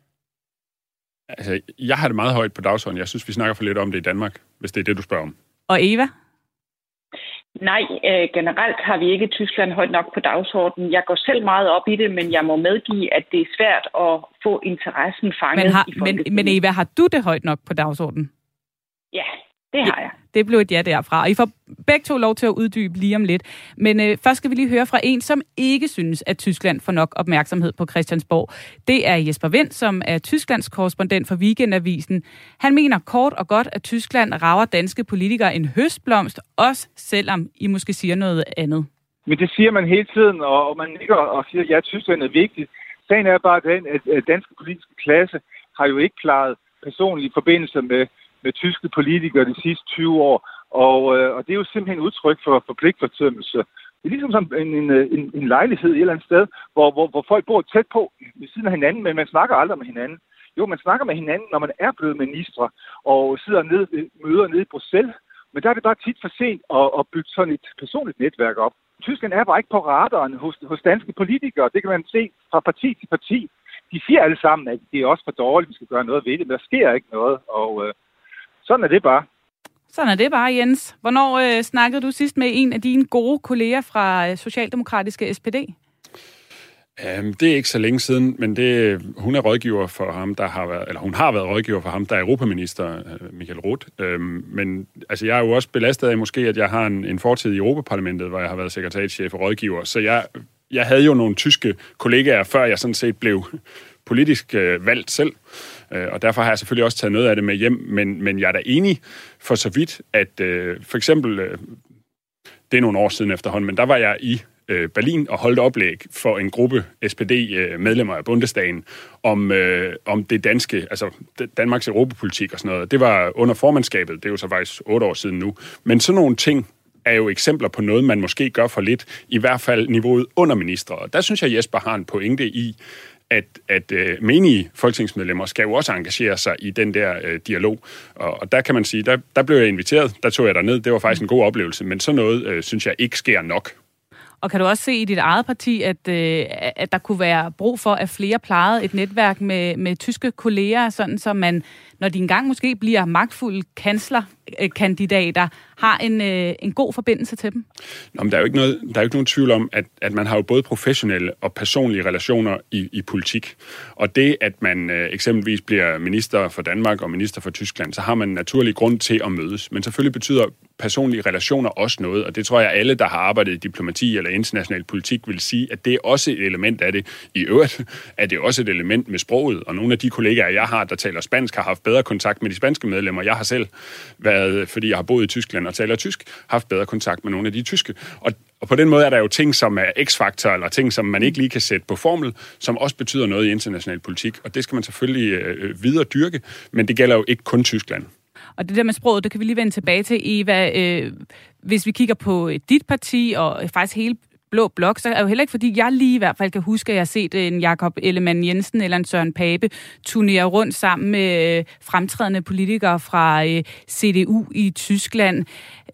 Altså, jeg har det meget højt på dagsordenen. Jeg synes, vi snakker for lidt om det i Danmark, hvis det er det, du spørger om. Og Eva? Nej, øh, generelt har vi ikke Tyskland højt nok på dagsordenen. Jeg går selv meget op i det, men jeg må medgive, at det er svært at få interessen fanget. Men, har, i men, men Eva, har du det højt nok på dagsordenen? Ja, det har jeg. Det blev et ja derfra. Og I får begge to lov til at uddybe lige om lidt. Men øh, først skal vi lige høre fra en, som ikke synes, at Tyskland får nok opmærksomhed på Christiansborg. Det er Jesper Vind, som er Tysklands korrespondent for Weekendavisen. Han mener kort og godt, at Tyskland rager danske politikere en høstblomst, også selvom I måske siger noget andet. Men det siger man hele tiden, og man nikker og siger, at ja, Tyskland er vigtigt. Sagen er bare den, at danske politiske klasse har jo ikke klaret personlige forbindelser med med tyske politikere de sidste tyve år, og, øh, og det er jo simpelthen udtryk for, for pligtfortømmelse. Det er ligesom som en, en, en, en lejlighed et eller andet sted, hvor, hvor, hvor folk bor tæt på ved siden af hinanden, men man snakker aldrig med hinanden. Jo, man snakker med hinanden, når man er blevet ministre, og sidder ned, møder nede i Bruxelles, men der er det bare tit for sent at, at bygge sådan et personligt netværk op. Tyskland er bare ikke på radaren hos, hos danske politikere, det kan man se fra parti til parti. De siger alle sammen, at det er også for dårligt, vi skal gøre noget ved det, men der sker ikke noget, og øh, sådan er det bare. Sådan er det bare, Jens. Hvornår øh, snakkede du sidst med en af dine gode kolleger fra øh, Socialdemokratiske S P D? Um, det er ikke så længe siden, men det, hun er rådgiver for ham, der har været, eller hun har været rådgiver for ham, der er europaminister, Michael Roth. Um, men altså, jeg er jo også belastet af måske, at jeg har en, en fortid i Europaparlamentet, hvor jeg har været sekretariatschef og rådgiver. Så jeg, jeg havde jo nogle tyske kollegaer, før jeg sådan set blev politisk øh, valgt selv. Og derfor har jeg selvfølgelig også taget noget af det med hjem, men, men jeg er da enig for så vidt, at øh, for eksempel, øh, det er nogle år siden efterhånden, men der var jeg i øh, Berlin og holdt oplæg for en gruppe S P D-medlemmer af Bundestagen om, øh, om det danske, altså Danmarks europapolitik og sådan noget. Det var under formandskabet, det er jo så faktisk otte år siden nu. Men sådan nogle ting er jo eksempler på noget, man måske gør for lidt, i hvert fald niveauet under ministre. Og der synes jeg, Jesper har en pointe i, at, at øh, menige folketingsmedlemmer skal jo også engagere sig i den der øh, dialog. Og, og der kan man sige, der, der blev jeg inviteret, der tog jeg derned, det var faktisk en god oplevelse, men sådan noget, øh, synes jeg, ikke sker nok. Og kan du også se i dit eget parti, at, øh, at der kunne være brug for, at flere plejede et netværk med, med tyske kolleger, sådan så man, når de engang måske bliver magtfulde kanslerkandidater, har en, øh, en god forbindelse til dem? Nå, men der er jo ikke, noget, der er jo ikke nogen tvivl om, at, at man har jo både professionelle og personlige relationer i, i politik. Og det, at man øh, eksempelvis bliver minister for Danmark og minister for Tyskland, så har man en naturlig grund til at mødes. Men selvfølgelig betyder personlige relationer også noget, og det tror jeg, alle, der har arbejdet i diplomati eller international politik, vil sige, at det er også et element af det. I øvrigt er det også et element med sproget, og nogle af de kollegaer, jeg har, der taler spansk, har haft bedre kontakt med de spanske medlemmer. Jeg har selv været, fordi jeg har boet i Tyskland og taler tysk, haft bedre kontakt med nogle af de tyske. Og, og på den måde er der jo ting, som er x-faktor, eller ting, som man ikke lige kan sætte på formel, som også betyder noget i international politik, og det skal man selvfølgelig øh, videre dyrke, men det gælder jo ikke kun Tyskland. Og det der med sproget, det kan vi lige vende tilbage til, Eva. Øh, hvis vi kigger på dit parti, og faktisk hele Blå Blok, så er jo heller ikke, fordi jeg lige i hvert fald kan huske, at jeg har set en Jacob Ellemann Jensen eller en Søren Pape turnere rundt sammen med øh, fremtrædende politikere fra øh, C D U i Tyskland.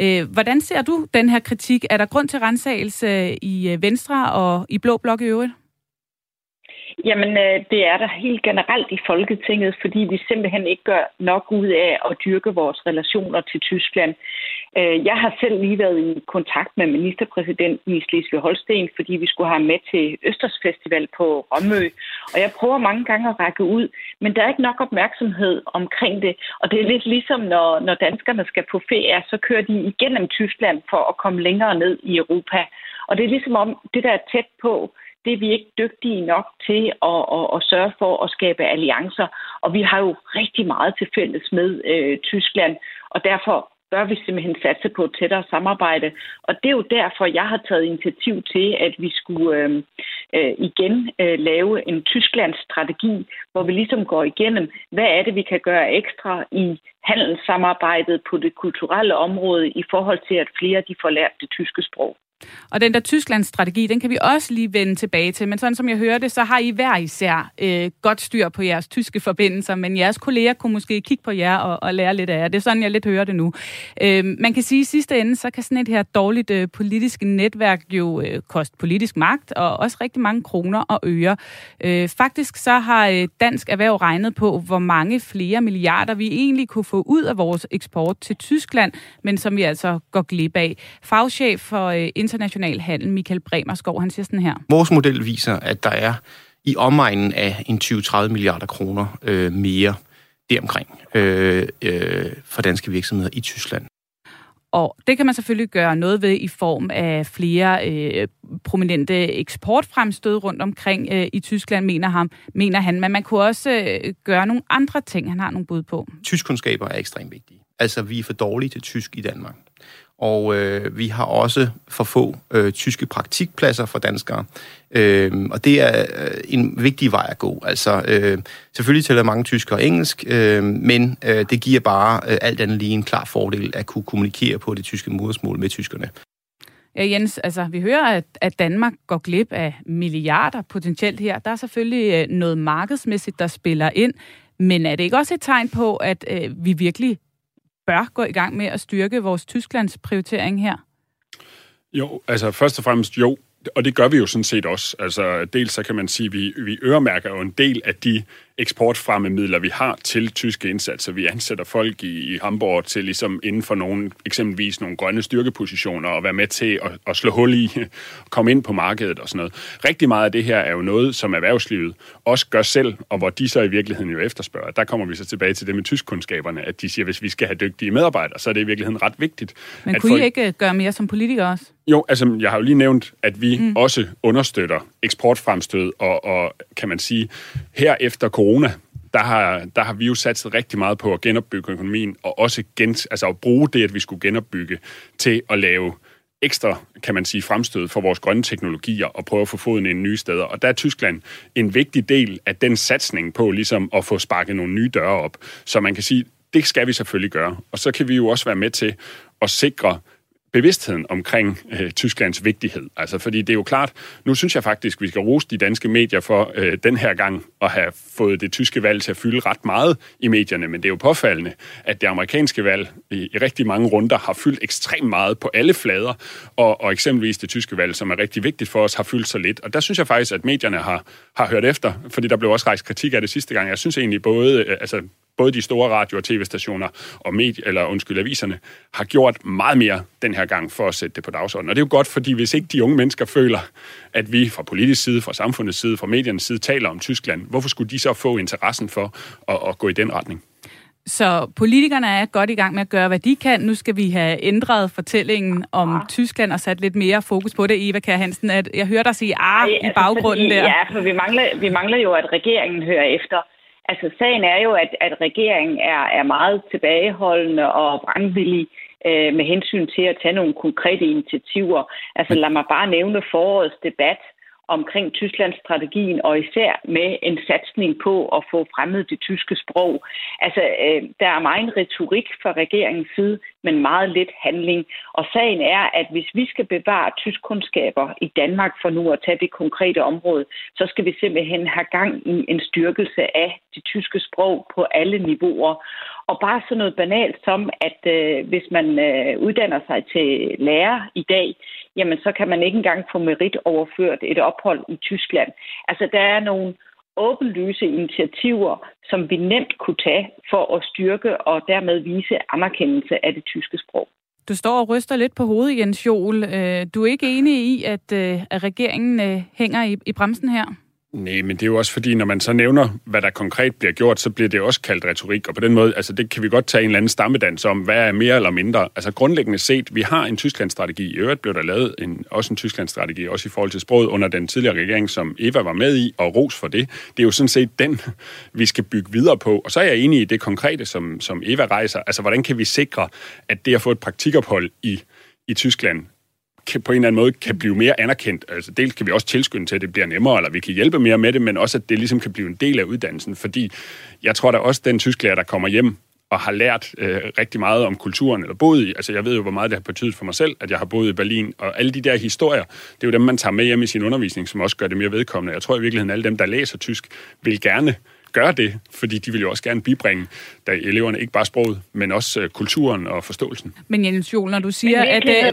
Øh, hvordan ser du den her kritik? Er der grund til rensagelse i Venstre og i Blå Blok i øvrigt? Jamen, det er der helt generelt i Folketinget, fordi vi simpelthen ikke gør nok ud af at dyrke vores relationer til Tyskland. Jeg har selv lige været i kontakt med ministerpræsidenten i Slesvig-Holsten, fordi vi skulle have med til Østersfestival på Rømø. Og jeg prøver mange gange at række ud, men der er ikke nok opmærksomhed omkring det. Og det er lidt ligesom, når, når danskerne skal på ferie, så kører de igennem Tyskland for at komme længere ned i Europa. Og det er ligesom om, det der er tæt på, det er vi ikke dygtige nok til at, at, at sørge for at skabe alliancer. Og vi har jo rigtig meget til fælles med øh, Tyskland, og derfor bør vi simpelthen satse på et tættere samarbejde. Og det er jo derfor, jeg har taget initiativ til, at vi skulle øh, øh, igen øh, lave en Tysklandsstrategi, hvor vi ligesom går igennem, hvad er det, vi kan gøre ekstra i handelssamarbejdet på det kulturelle område i forhold til, at flere de får lært det tyske sprog. Og den der Tysklandsstrategi, den kan vi også lige vende tilbage til, men sådan som jeg hører det, så har I hver især øh, godt styr på jeres tyske forbindelser, men jeres kolleger kunne måske kigge på jer og, og lære lidt af jer. Det er sådan, jeg lidt hører det nu. Øh, man kan sige, at i sidste ende, så kan sådan et her dårligt øh, politisk netværk jo øh, koste politisk magt, og også rigtig mange kroner og øre. Øh, faktisk så har øh, Dansk Erhverv regnet på, hvor mange flere milliarder vi egentlig kunne få ud af vores eksport til Tyskland, men som vi altså går glip af. Fagchef for øh, international handel, Michael Bremerskov, han siger sådan her. Vores model viser, at der er i omegnen af en tyve til tredive milliarder kroner øh, mere deromkring øh, øh, for danske virksomheder i Tyskland. Og det kan man selvfølgelig gøre noget ved i form af flere øh, prominente eksportfremstød rundt omkring øh, i Tyskland, mener, ham, mener han. Men man kunne også øh, gøre nogle andre ting, han har nogle bud på. Tyskkundskaber er ekstremt vigtige. Altså, vi er for dårlige til tysk i Danmark. Og øh, vi har også for få øh, tyske praktikpladser for danskere. Øh, og det er øh, en vigtig vej at gå. Altså, øh, selvfølgelig tæller mange tysk og engelsk, øh, men øh, det giver bare øh, alt andet lige en klar fordel at kunne kommunikere på det tyske modersmål med tyskerne. Ja, Jens, altså, vi hører, at, at Danmark går glip af milliarder potentielt her. Der er selvfølgelig noget markedsmæssigt, der spiller ind, men er det ikke også et tegn på, at øh, vi virkelig bør gå i gang med at styrke vores Tysklands prioritering her? Jo, altså først og fremmest jo, og det gør vi jo sådan set også. Altså dels så kan man sige, at vi, vi øremærker jo en del af de eksportfremmemidler, vi har til tyske indsatser. Vi ansætter folk i, i Hamburg til ligesom inden for nogle, eksempelvis nogle grønne styrkepositioner og være med til at, at slå hul i, komme ind på markedet og sådan noget. Rigtig meget af det her er jo noget, som erhvervslivet også gør selv, og hvor de så i virkeligheden jo efterspørger. Der kommer vi så tilbage til det med tyskkundskaberne, at de siger, at hvis vi skal have dygtige medarbejdere, så er det i virkeligheden ret vigtigt. Men at kunne folk... I ikke gøre mere som politikere også? Jo, altså jeg har jo lige nævnt, at vi mm. også understøtter eksportfremstød, og, og kan man sige, her efter corona, der har, der har vi jo satset rigtig meget på at genopbygge økonomien, og også gen, altså at bruge det, at vi skulle genopbygge, til at lave ekstra, kan man sige, fremstød for vores grønne teknologier og prøve at få foden ind nye steder. Og der er Tyskland en vigtig del af den satsning på ligesom at få sparket nogle nye døre op. Så man kan sige, det skal vi selvfølgelig gøre. Og så kan vi jo også være med til at sikre bevidstheden omkring øh, Tysklands vigtighed. Altså, fordi det er jo klart, nu synes jeg faktisk, vi skal rose de danske medier for øh, den her gang at have fået det tyske valg til at fylde ret meget i medierne, men det er jo påfaldende, at det amerikanske valg i, i rigtig mange runder har fyldt ekstremt meget på alle flader, og, og eksempelvis det tyske valg, som er rigtig vigtigt for os, har fyldt så lidt. Og der synes jeg faktisk, at medierne har, har hørt efter, fordi der blev også rejst kritik af det sidste gang. Jeg synes egentlig både... Øh, altså, Både de store radio- og tv-stationer og medie, eller undskyld, aviserne har gjort meget mere den her gang for at sætte det på dagsordenen. Og det er jo godt, fordi hvis ikke de unge mennesker føler, at vi fra politisk side, fra samfundets side, fra mediernes side taler om Tyskland, hvorfor skulle de så få interessen for at, at gå i den retning? Så politikerne er godt i gang med at gøre, hvad de kan. Nu skal vi have ændret fortællingen om ja. Tyskland og sat lidt mere fokus på det, Eva Kjer Hansen. At jeg hørte dig sige, ah, Ej, altså, i baggrunden fordi, der. Ja, for vi mangler, vi mangler jo, at regeringen hører efter. Altså, sagen er jo, at, at regeringen er, er meget tilbageholdende og vrangvillig øh, med hensyn til at tage nogle konkrete initiativer. Altså, lad mig bare nævne forårets debat omkring Tysklandsstrategien, og især med en satsning på at få fremmet det tyske sprog. Altså, øh, der er meget en retorik fra regeringens side, men meget lidt handling. Og sagen er, at hvis vi skal bevare tyskkundskaber i Danmark for nu at tage det konkrete område, så skal vi simpelthen have gang i en styrkelse af det tyske sprog på alle niveauer. Og bare sådan noget banalt som, at øh, hvis man øh, uddanner sig til lærer i dag, jamen så kan man ikke engang få merit overført et ophold i Tyskland. Altså, der er nogle åbenlyse initiativer, som vi nemt kunne tage for at styrke og dermed vise anerkendelse af det tyske sprog. Du står og ryster lidt på hovedet, Jens Joel. Du er ikke enig i, at, at regeringen hænger i, i bremsen her? Nej, men det er jo også fordi, når man så nævner, hvad der konkret bliver gjort, så bliver det også kaldt retorik. Og på den måde, altså det kan vi godt tage en eller anden stammedans om, hvad er mere eller mindre. Altså grundlæggende set, vi har en Tysklandsstrategi. I øvrigt blev der lavet en, også en Tysklandsstrategi, også i forhold til sproget, under den tidligere regering, som Eva var med i, og ros for det. Det er jo sådan set den, vi skal bygge videre på. Og så er jeg enig i det konkrete, som, som Eva rejser. Altså hvordan kan vi sikre, at det at få et praktikophold i, i Tyskland på en eller anden måde kan blive mere anerkendt. Altså dels kan vi også tilskynde til, at det bliver nemmere, eller vi kan hjælpe mere med det, men også, at det ligesom kan blive en del af uddannelsen, fordi jeg tror da også, den tysklærer, der kommer hjem og har lært øh, rigtig meget om kulturen, eller boet i, altså jeg ved jo, hvor meget det har betydet for mig selv, at jeg har boet i Berlin, og alle de der historier, det er jo dem, man tager med hjem i sin undervisning, som også gør det mere vedkommende. Jeg tror i virkeligheden, alle dem, der læser tysk, vil gerne gøre det, fordi de vil jo også gerne bibringe der eleverne ikke bare sproget, men også øh, kulturen og forståelsen. Men Jens Joel, når du siger, at... Øh,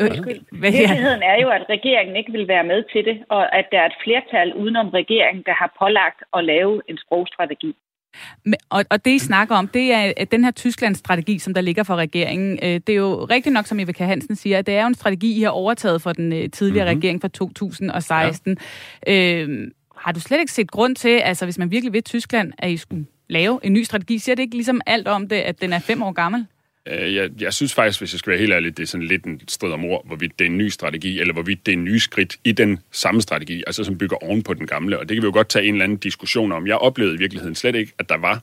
øh, virkeligheden er jo, at regeringen ikke vil være med til det, og at der er et flertal udenom regeringen, der har pålagt at lave en sprogstrategi. Men, og, og det, I snakker om, det er at den her Tysklandsstrategi, som der ligger for regeringen. Øh, det er jo rigtigt nok, som Eva Kjer Hansen siger, at det er jo en strategi, I har overtaget fra den øh, tidligere mm-hmm. regering fra to tusind og seksten. Ja. Øh, Har du slet ikke set grund til, altså hvis man virkelig ved Tyskland, at I skulle lave en ny strategi? Siger det ikke ligesom alt om det, at den er fem år gammel? Jeg, jeg synes faktisk, hvis jeg skal være helt ærlig, det er sådan lidt en strid om ord, hvorvidt det er en ny strategi, eller hvorvidt det er en ny skridt i den samme strategi, altså som bygger oven på den gamle. Og det kan vi jo godt tage en eller anden diskussion om. Jeg oplevede i virkeligheden slet ikke, at der var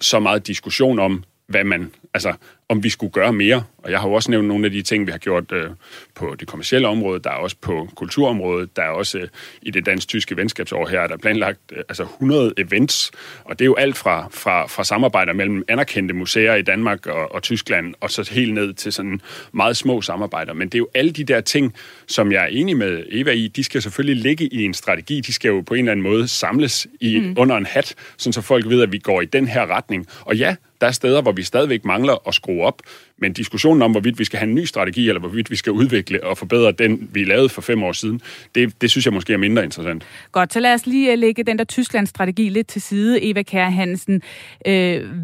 så meget diskussion om, hvad man, altså, om vi skulle gøre mere. Og jeg har jo også nævnt nogle af de ting, vi har gjort øh, på det kommercielle område, der er også på kulturområdet, der er også øh, i det dansk-tyske venskabsår her, der er planlagt øh, altså hundrede events, og det er jo alt fra, fra, fra samarbejder mellem anerkendte museer i Danmark og, og Tyskland, og så helt ned til sådan meget små samarbejder. Men det er jo alle de der ting, som jeg er enig med Eva i, de skal selvfølgelig ligge i en strategi, de skal jo på en eller anden måde samles i, mm. under en hat, sådan så folk ved, at vi går i den her retning. Og ja, der er steder, hvor vi stadigvæk mangler at skrue op, men diskussionen om, hvorvidt vi skal have en ny strategi, eller hvorvidt vi skal udvikle og forbedre den, vi lavede for fem år siden, det, det synes jeg måske er mindre interessant. Godt, så lad os lige lægge den der Tysklandsstrategi lidt til side, Eva Kjer Hansen.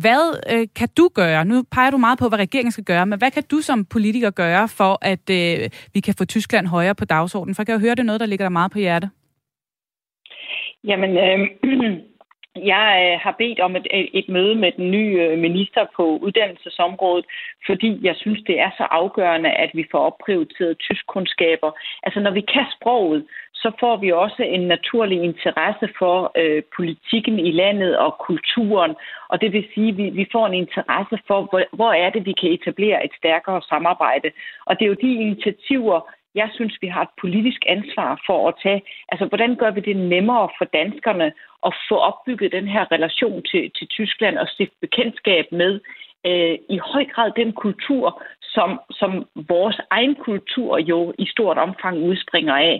Hvad kan du gøre? Nu peger du meget på, hvad regeringen skal gøre, men hvad kan du som politiker gøre, for at vi kan få Tyskland højere på dagsordenen? For jeg kan jo høre, det er noget, der ligger der meget på hjerte. Jamen... Øh... Jeg øh, har bedt om et, et møde med den nye øh, minister på uddannelsesområdet, fordi jeg synes, det er så afgørende, at vi får opprioriteret tyskkundskaber. Altså, når vi kan sproget, så får vi også en naturlig interesse for øh, politikken i landet og kulturen. Og det vil sige, at vi, vi får en interesse for, hvor, hvor er det, vi kan etablere et stærkere samarbejde. Og det er jo de initiativer, jeg synes, vi har et politisk ansvar for at tage. Altså, hvordan gør vi det nemmere for danskerne at få opbygget den her relation til, til Tyskland og stifte bekendtskab med øh, i høj grad den kultur, som, som vores egen kultur jo i stort omfang udspringer af.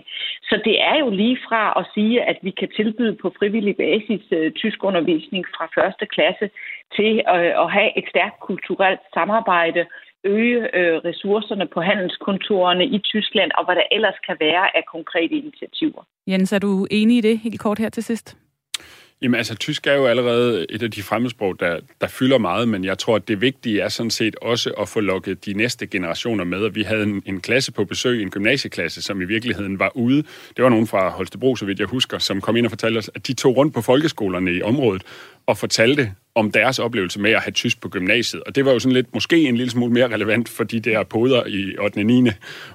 Så det er jo lige fra at sige, at vi kan tilbyde på frivillig basis øh, tysk undervisning fra første klasse til øh, at have et stærkt kulturelt samarbejde, øge øh, ressourcerne på handelskontorerne i Tyskland, og hvad der ellers kan være af konkrete initiativer. Jens, er du enig i det helt kort her til sidst? Jamen altså, tysk er jo allerede et af de fremmedsprog, der, der fylder meget, men jeg tror, at det vigtige er sådan set også at få lukket de næste generationer med. Og vi havde en, en klasse på besøg, en gymnasieklasse, som i virkeligheden var ude. Det var nogen fra Holstebro, så vidt jeg husker, som kom ind og fortalte os, at de tog rundt på folkeskolerne i området og fortalte om deres oplevelse med at have tysk på gymnasiet. Og det var jo sådan lidt, måske en lille smule mere relevant for de der poder i ottende og niende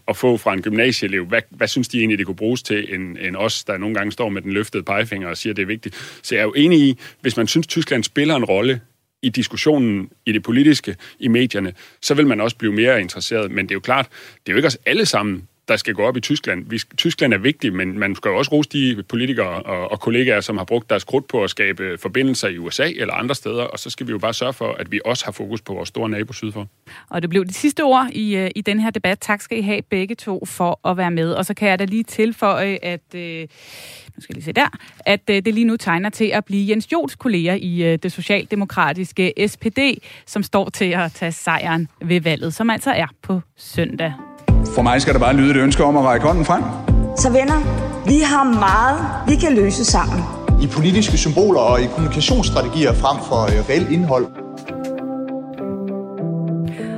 at få fra en gymnasieelev. Hvad, hvad synes de egentlig, det kunne bruges til, end, end os, der nogle gange står med den løftede pegefinger og siger, at det er vigtigt. Så jeg er jo enig i, hvis man synes, Tyskland spiller en rolle i diskussionen, i det politiske, i medierne, så vil man også blive mere interesseret. Men det er jo klart, det er jo ikke os alle sammen, der skal gå op i Tyskland. Vi, Tyskland er vigtig, men man skal jo også rose de politikere og, og kollegaer, som har brugt deres krudt på at skabe forbindelser i U S A eller andre steder, og så skal vi jo bare sørge for, at vi også har fokus på vores store nabo sydfor. Og det blev de sidste ord i, i den her debat. Tak skal I have begge to for at være med. Og så kan jeg da lige tilføje, at øh, nu skal jeg lige se der, at øh, det lige nu tegner til at blive Jens Johls kolleger i øh, det socialdemokratiske S P D, som står til at tage sejren ved valget, som altså er på søndag. For mig skal der bare lyde et ønske om at række hånden frem. Så venner, vi har meget, vi kan løse sammen. I politiske symboler og i kommunikationsstrategier frem for reelt indhold.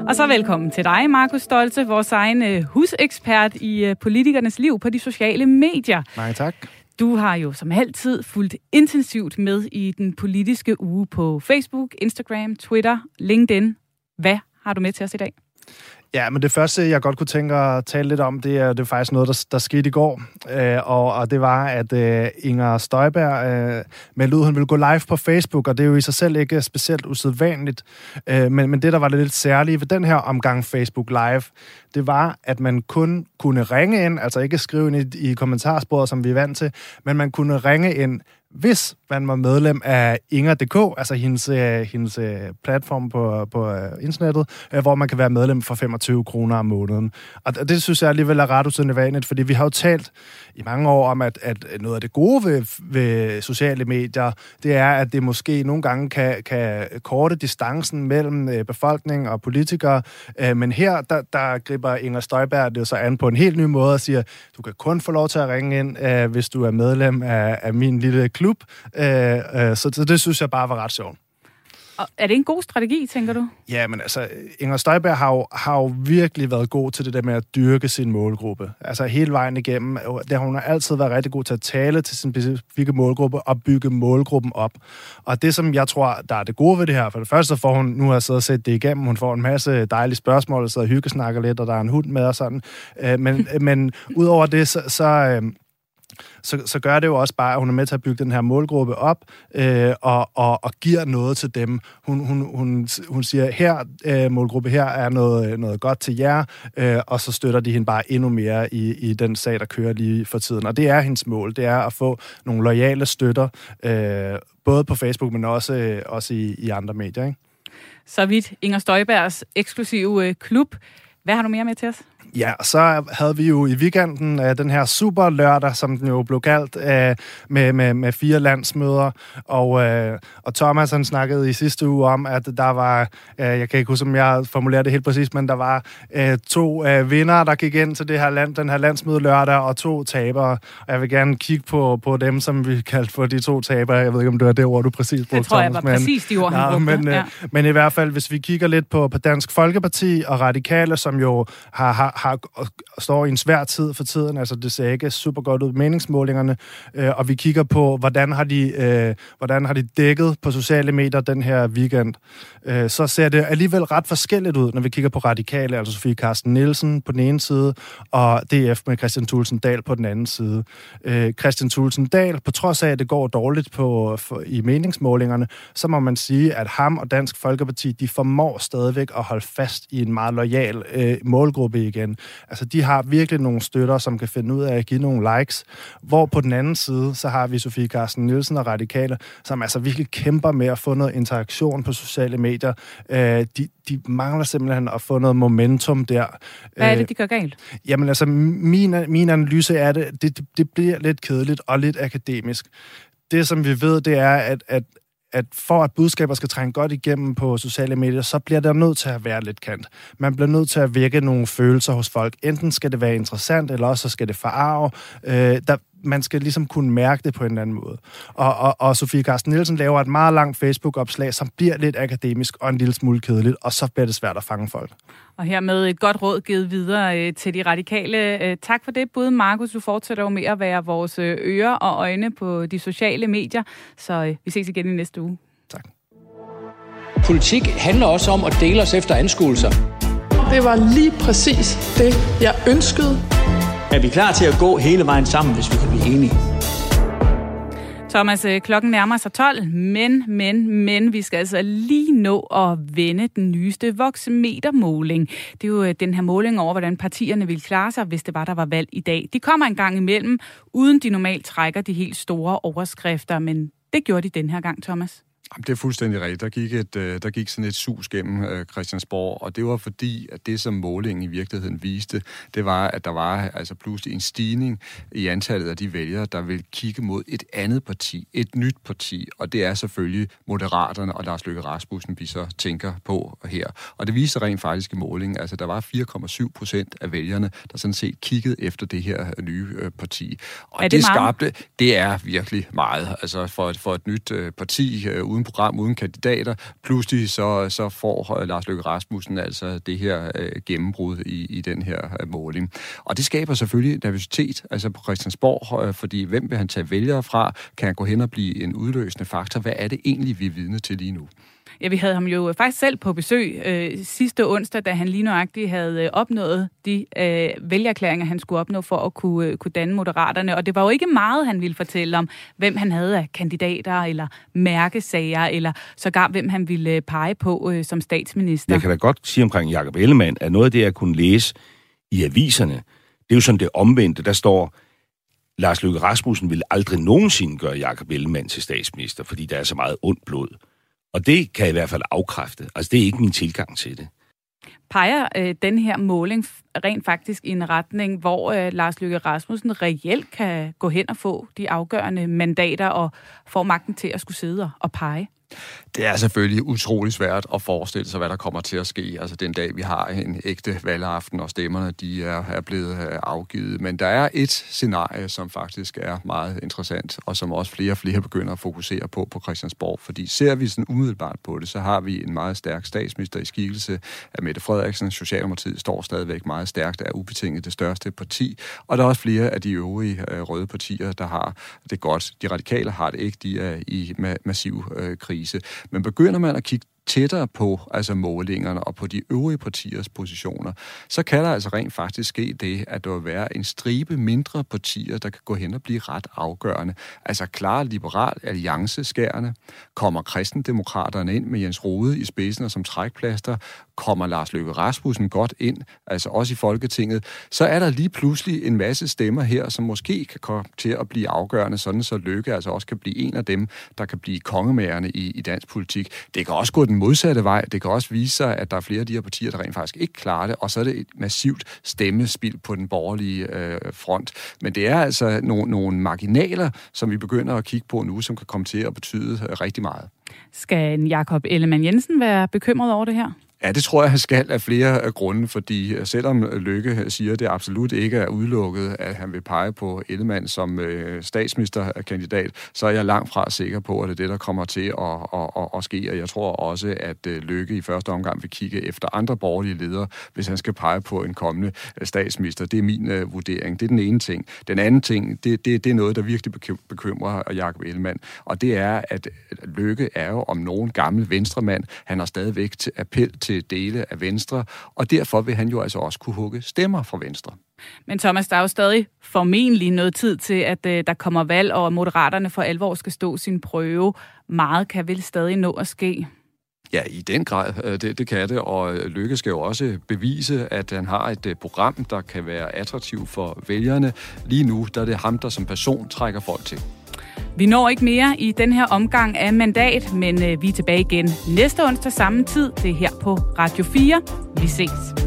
Og så velkommen til dig, Markus Stolze, vores egen husekspert i politikernes liv på de sociale medier. Mange tak. Du har jo som altid fulgt intensivt med i den politiske uge på Facebook, Instagram, Twitter, LinkedIn. Hvad har du med til os i dag? Ja, men det første, jeg godt kunne tænke at tale lidt om, det er, det er faktisk noget, der, der skete i går. Øh, og, og det var, at øh, Inger Støjberg øh, meldte ud, hun ville gå live på Facebook, og det er jo i sig selv ikke specielt usædvanligt. Øh, men, men det, der var det lidt særlige ved den her omgang Facebook Live, det var, at man kun kunne ringe ind, altså ikke skrive ind i, i kommentarsporet, som vi er vant til, men man kunne ringe ind, hvis man var medlem af Inger punktum d k, altså hendes, hendes platform på, på internettet, hvor man kan være medlem for femogtyve kroner om måneden. Og det synes jeg alligevel er ret usædvanligt, fordi vi har jo talt i mange år om, at, at noget af det gode ved, ved sociale medier, det er, at det måske nogle gange kan, kan korte distancen mellem befolkningen og politikere, men her, der, der griber Inger Støjberg det jo så an på en helt ny måde og siger, du kan kun få lov til at ringe ind, hvis du er medlem af, af min lille klub. Klub, øh, øh, så, så det synes jeg bare var ret sjovt. Og er det en god strategi, tænker du? Ja, men altså, Inger Støjberg har jo, har jo virkelig været god til det der med at dyrke sin målgruppe. Altså hele vejen igennem. Der har hun altid været rigtig god til at tale til sin specifikke målgruppe og bygge målgruppen op. Og det, som jeg tror, der er det gode ved det her, for det første får hun, nu har jeg siddet og set det igennem, hun får en masse dejlige spørgsmål, så hyggesnakker lidt, og der er en hund med og sådan. Øh, men men udover det, så... så øh, Så, så gør det jo også bare, at hun er med til at bygge den her målgruppe op øh, og, og, og giver noget til dem. Hun, hun, hun, hun siger, her øh, målgruppe her er noget, noget godt til jer, øh, og så støtter de hende bare endnu mere i, i den sag, der kører lige for tiden. Og det er hendes mål, det er at få nogle loyale støtter, øh, både på Facebook, men også, øh, også i, i andre medier. Ikke? Så vidt Inger Støjbergs eksklusive øh, klub. Hvad har du mere med til os? Ja, og så havde vi jo i weekenden øh, den her super lørdag, som den jo blev kaldt, øh, med, med, med fire landsmøder. Og, øh, og Thomas, han snakkede i sidste uge om, at der var, øh, jeg kan ikke huske, om jeg formulerede det helt præcis, men der var øh, to øh, vinder, der gik ind til det her land, den her landsmøde lørdag, og to tabere. Og jeg vil gerne kigge på, på dem, som vi kaldte for de to tabere. Jeg ved ikke, om det var det ord, du præcis brugte, Thomas. Det tror jeg var men, præcis de ord, han brugte. Men, øh, ja. men i hvert fald, hvis vi kigger lidt på, på Dansk Folkeparti og Radikale, som jo har, har har, står i en svær tid for tiden. Altså, det ser ikke super godt ud i meningsmålingerne. Øh, og vi kigger på, hvordan har de, øh, hvordan har de dækket på sociale medier den her weekend. Øh, så ser det alligevel ret forskelligt ud, når vi kigger på Radikale, altså Sofie Carsten Nielsen på den ene side, og D F med Christian Thulesen Dahl på den anden side. Øh, Christian Thulesen Dahl, på trods af, at det går dårligt på, for, i meningsmålingerne, så må man sige, at ham og Dansk Folkeparti, de formår stadigvæk at holde fast i en meget lojal øh, målgruppe igen. Altså, de har virkelig nogle støtter, som kan finde ud af at give nogle likes, hvor på den anden side, så har vi Sofie Carsten Nielsen og Radikale, som altså virkelig kæmper med at få noget interaktion på sociale medier. Øh, de, de mangler simpelthen at få noget momentum der. Hvad er det, de gør galt? Jamen altså, min, min analyse er, det, det, det bliver lidt kedeligt og lidt akademisk. Det, som vi ved, det er, at, at at for at budskaber skal trænge godt igennem på sociale medier, så bliver der nødt til at være lidt kant. Man bliver nødt til at vække nogle følelser hos folk. Enten skal det være interessant, eller også skal det forarve. Øh, der, man skal ligesom kunne mærke det på en eller anden måde. Og, og, og Sofie Carsten Nielsen laver et meget langt Facebook-opslag, som bliver lidt akademisk og en lille smule kedeligt, og så bliver det svært at fange folk. Og hermed et godt råd givet videre øh, til de radikale. Øh, tak for det, både Markus. Du fortsætter jo med at være vores ører og øjne på de sociale medier. Så øh, vi ses igen i næste uge. Tak. Politik handler også om at dele os efter anskuelser. Det var lige præcis det, jeg ønskede. Er vi klar til at gå hele vejen sammen, hvis vi kan blive enige? Thomas, klokken nærmer sig tolv, men, men, men, vi skal altså lige nå at vende den nyeste voxmetermåling. Det er jo den her måling over, hvordan partierne ville klare sig, hvis det var, der var valg i dag. De kommer en gang imellem, uden de normalt trækker de helt store overskrifter, men det gjorde de den her gang, Thomas. Jamen, det er fuldstændig rigtigt. Der gik, et, der gik sådan et sus gennem Christiansborg, og det var fordi, at det, som målingen i virkeligheden viste, det var, at der var altså pludselig en stigning i antallet af de vælgere, der ville kigge mod et andet parti, et nyt parti, og det er selvfølgelig Moderaterne og Lars Løkke Rasmussen, vi så tænker på her. Og det viste rent faktisk i målingen, altså der var fire komma syv procent af vælgerne, der sådan set kiggede efter det her nye parti. Og det, det skabte, det er virkelig meget. Altså for et, for et nyt parti uden program, uden kandidater. Pludselig så, så får Lars Løkke Rasmussen altså det her øh, gennembrud i, i den her øh, måling. Og det skaber selvfølgelig nervøsitet, altså på Christiansborg, øh, fordi hvem vil han tage vælgere fra? Kan han gå hen og blive en udløsende faktor? Hvad er det egentlig, vi er vidne til lige nu? Ja, vi havde ham jo faktisk selv på besøg øh, sidste onsdag, da han lige nøjagtigt havde opnået de øh, vælgerklæringer, han skulle opnå for at kunne, øh, kunne danne Moderaterne. Og det var jo ikke meget, han ville fortælle om, hvem han havde af kandidater eller mærkesager, eller sågar hvem han ville pege på øh, som statsminister. Jeg kan da godt sige omkring Jacob Ellemann, at noget af det, jeg kunne læse i aviserne, det er jo sådan det omvendte, der står... Lars Løkke Rasmussen ville aldrig nogensinde gøre Jacob Ellemann til statsminister, fordi der er så meget ondt blod. Og det kan jeg i hvert fald afkræfte. Altså, det er ikke min tilgang til det. Peger øh, den her måling rent faktisk i en retning, hvor øh, Lars Løkke Rasmussen reelt kan gå hen og få de afgørende mandater og få magten til at skulle sidde og pege? Det er selvfølgelig utrolig svært at forestille sig, hvad der kommer til at ske. Altså den dag, vi har en ægte valgaften, og stemmerne de er, er blevet afgivet. Men der er et scenarie, som faktisk er meget interessant, og som også flere og flere begynder at fokusere på på Christiansborg. Fordi ser vi sådan umiddelbart på det, så har vi en meget stærk statsminister i skikkelse af Mette Frederiksen. Socialdemokratiet står stadigvæk meget stærkt, er ubetinget det største parti. Og der er også flere af de øvrige røde partier, der har det godt. De radikale har det ikke, de er i massiv krig. Men begynder man at kigge tættere på altså målingerne og på de øvrige partiers positioner, så kan der altså rent faktisk ske det, at der vil være en stribe mindre partier, der kan gå hen og blive ret afgørende. Altså klare liberal allianceskærende. Kommer kristendemokraterne ind med Jens Rode i spidsen og som trækplaster? Kommer Lars Løkke Rasmussen godt ind, altså også i Folketinget? Så er der lige pludselig en masse stemmer her, som måske kan komme til at blive afgørende, sådan så Løkke altså også kan blive en af dem, der kan blive kongemagerne i, i dansk politik. Det kan også gå den modsatte vej. Det kan også vise sig, at der er flere af de her partier, der rent faktisk ikke klarer det, og så er det et massivt stemmespild på den borgerlige øh, front. Men det er altså no- nogle marginaler, som vi begynder at kigge på nu, som kan komme til at betyde rigtig meget. Skal Jacob Ellemann Jensen være bekymret over det her? Ja, det tror jeg skal af flere grunde, fordi selvom Løkke siger, at det absolut ikke er udelukket, at han vil pege på Ellemann som statsministerkandidat, så er jeg langt fra sikker på, at det er det, der kommer til at, at, at, at ske. Og jeg tror også, at Løkke i første omgang vil kigge efter andre borgerlige ledere, hvis han skal pege på en kommende statsminister. Det er min uh, vurdering. Det er den ene ting. Den anden ting, det, det, det er noget, der virkelig bekymrer Jacob Ellemann, og det er, at Løkke er jo om nogen gammel venstremand. Han har stadigvæk til appel til dele af Venstre, og derfor vil han jo altså også kunne hugge stemmer fra Venstre. Men Thomas, der er jo stadig formentlig noget tid til, at øh, der kommer valg, og Moderaterne for alvor skal stå sin prøve. Meget kan vel stadig nå at ske? Ja, i den grad, det, det kan det, og Løkke skal jo også bevise, at han har et program, der kan være attraktivt for vælgerne. Lige nu, der er det ham, der som person trækker folk til. Vi når ikke mere i den her omgang af Mandat, men vi er tilbage igen næste onsdag samme tid. Det er her på Radio fire. Vi ses.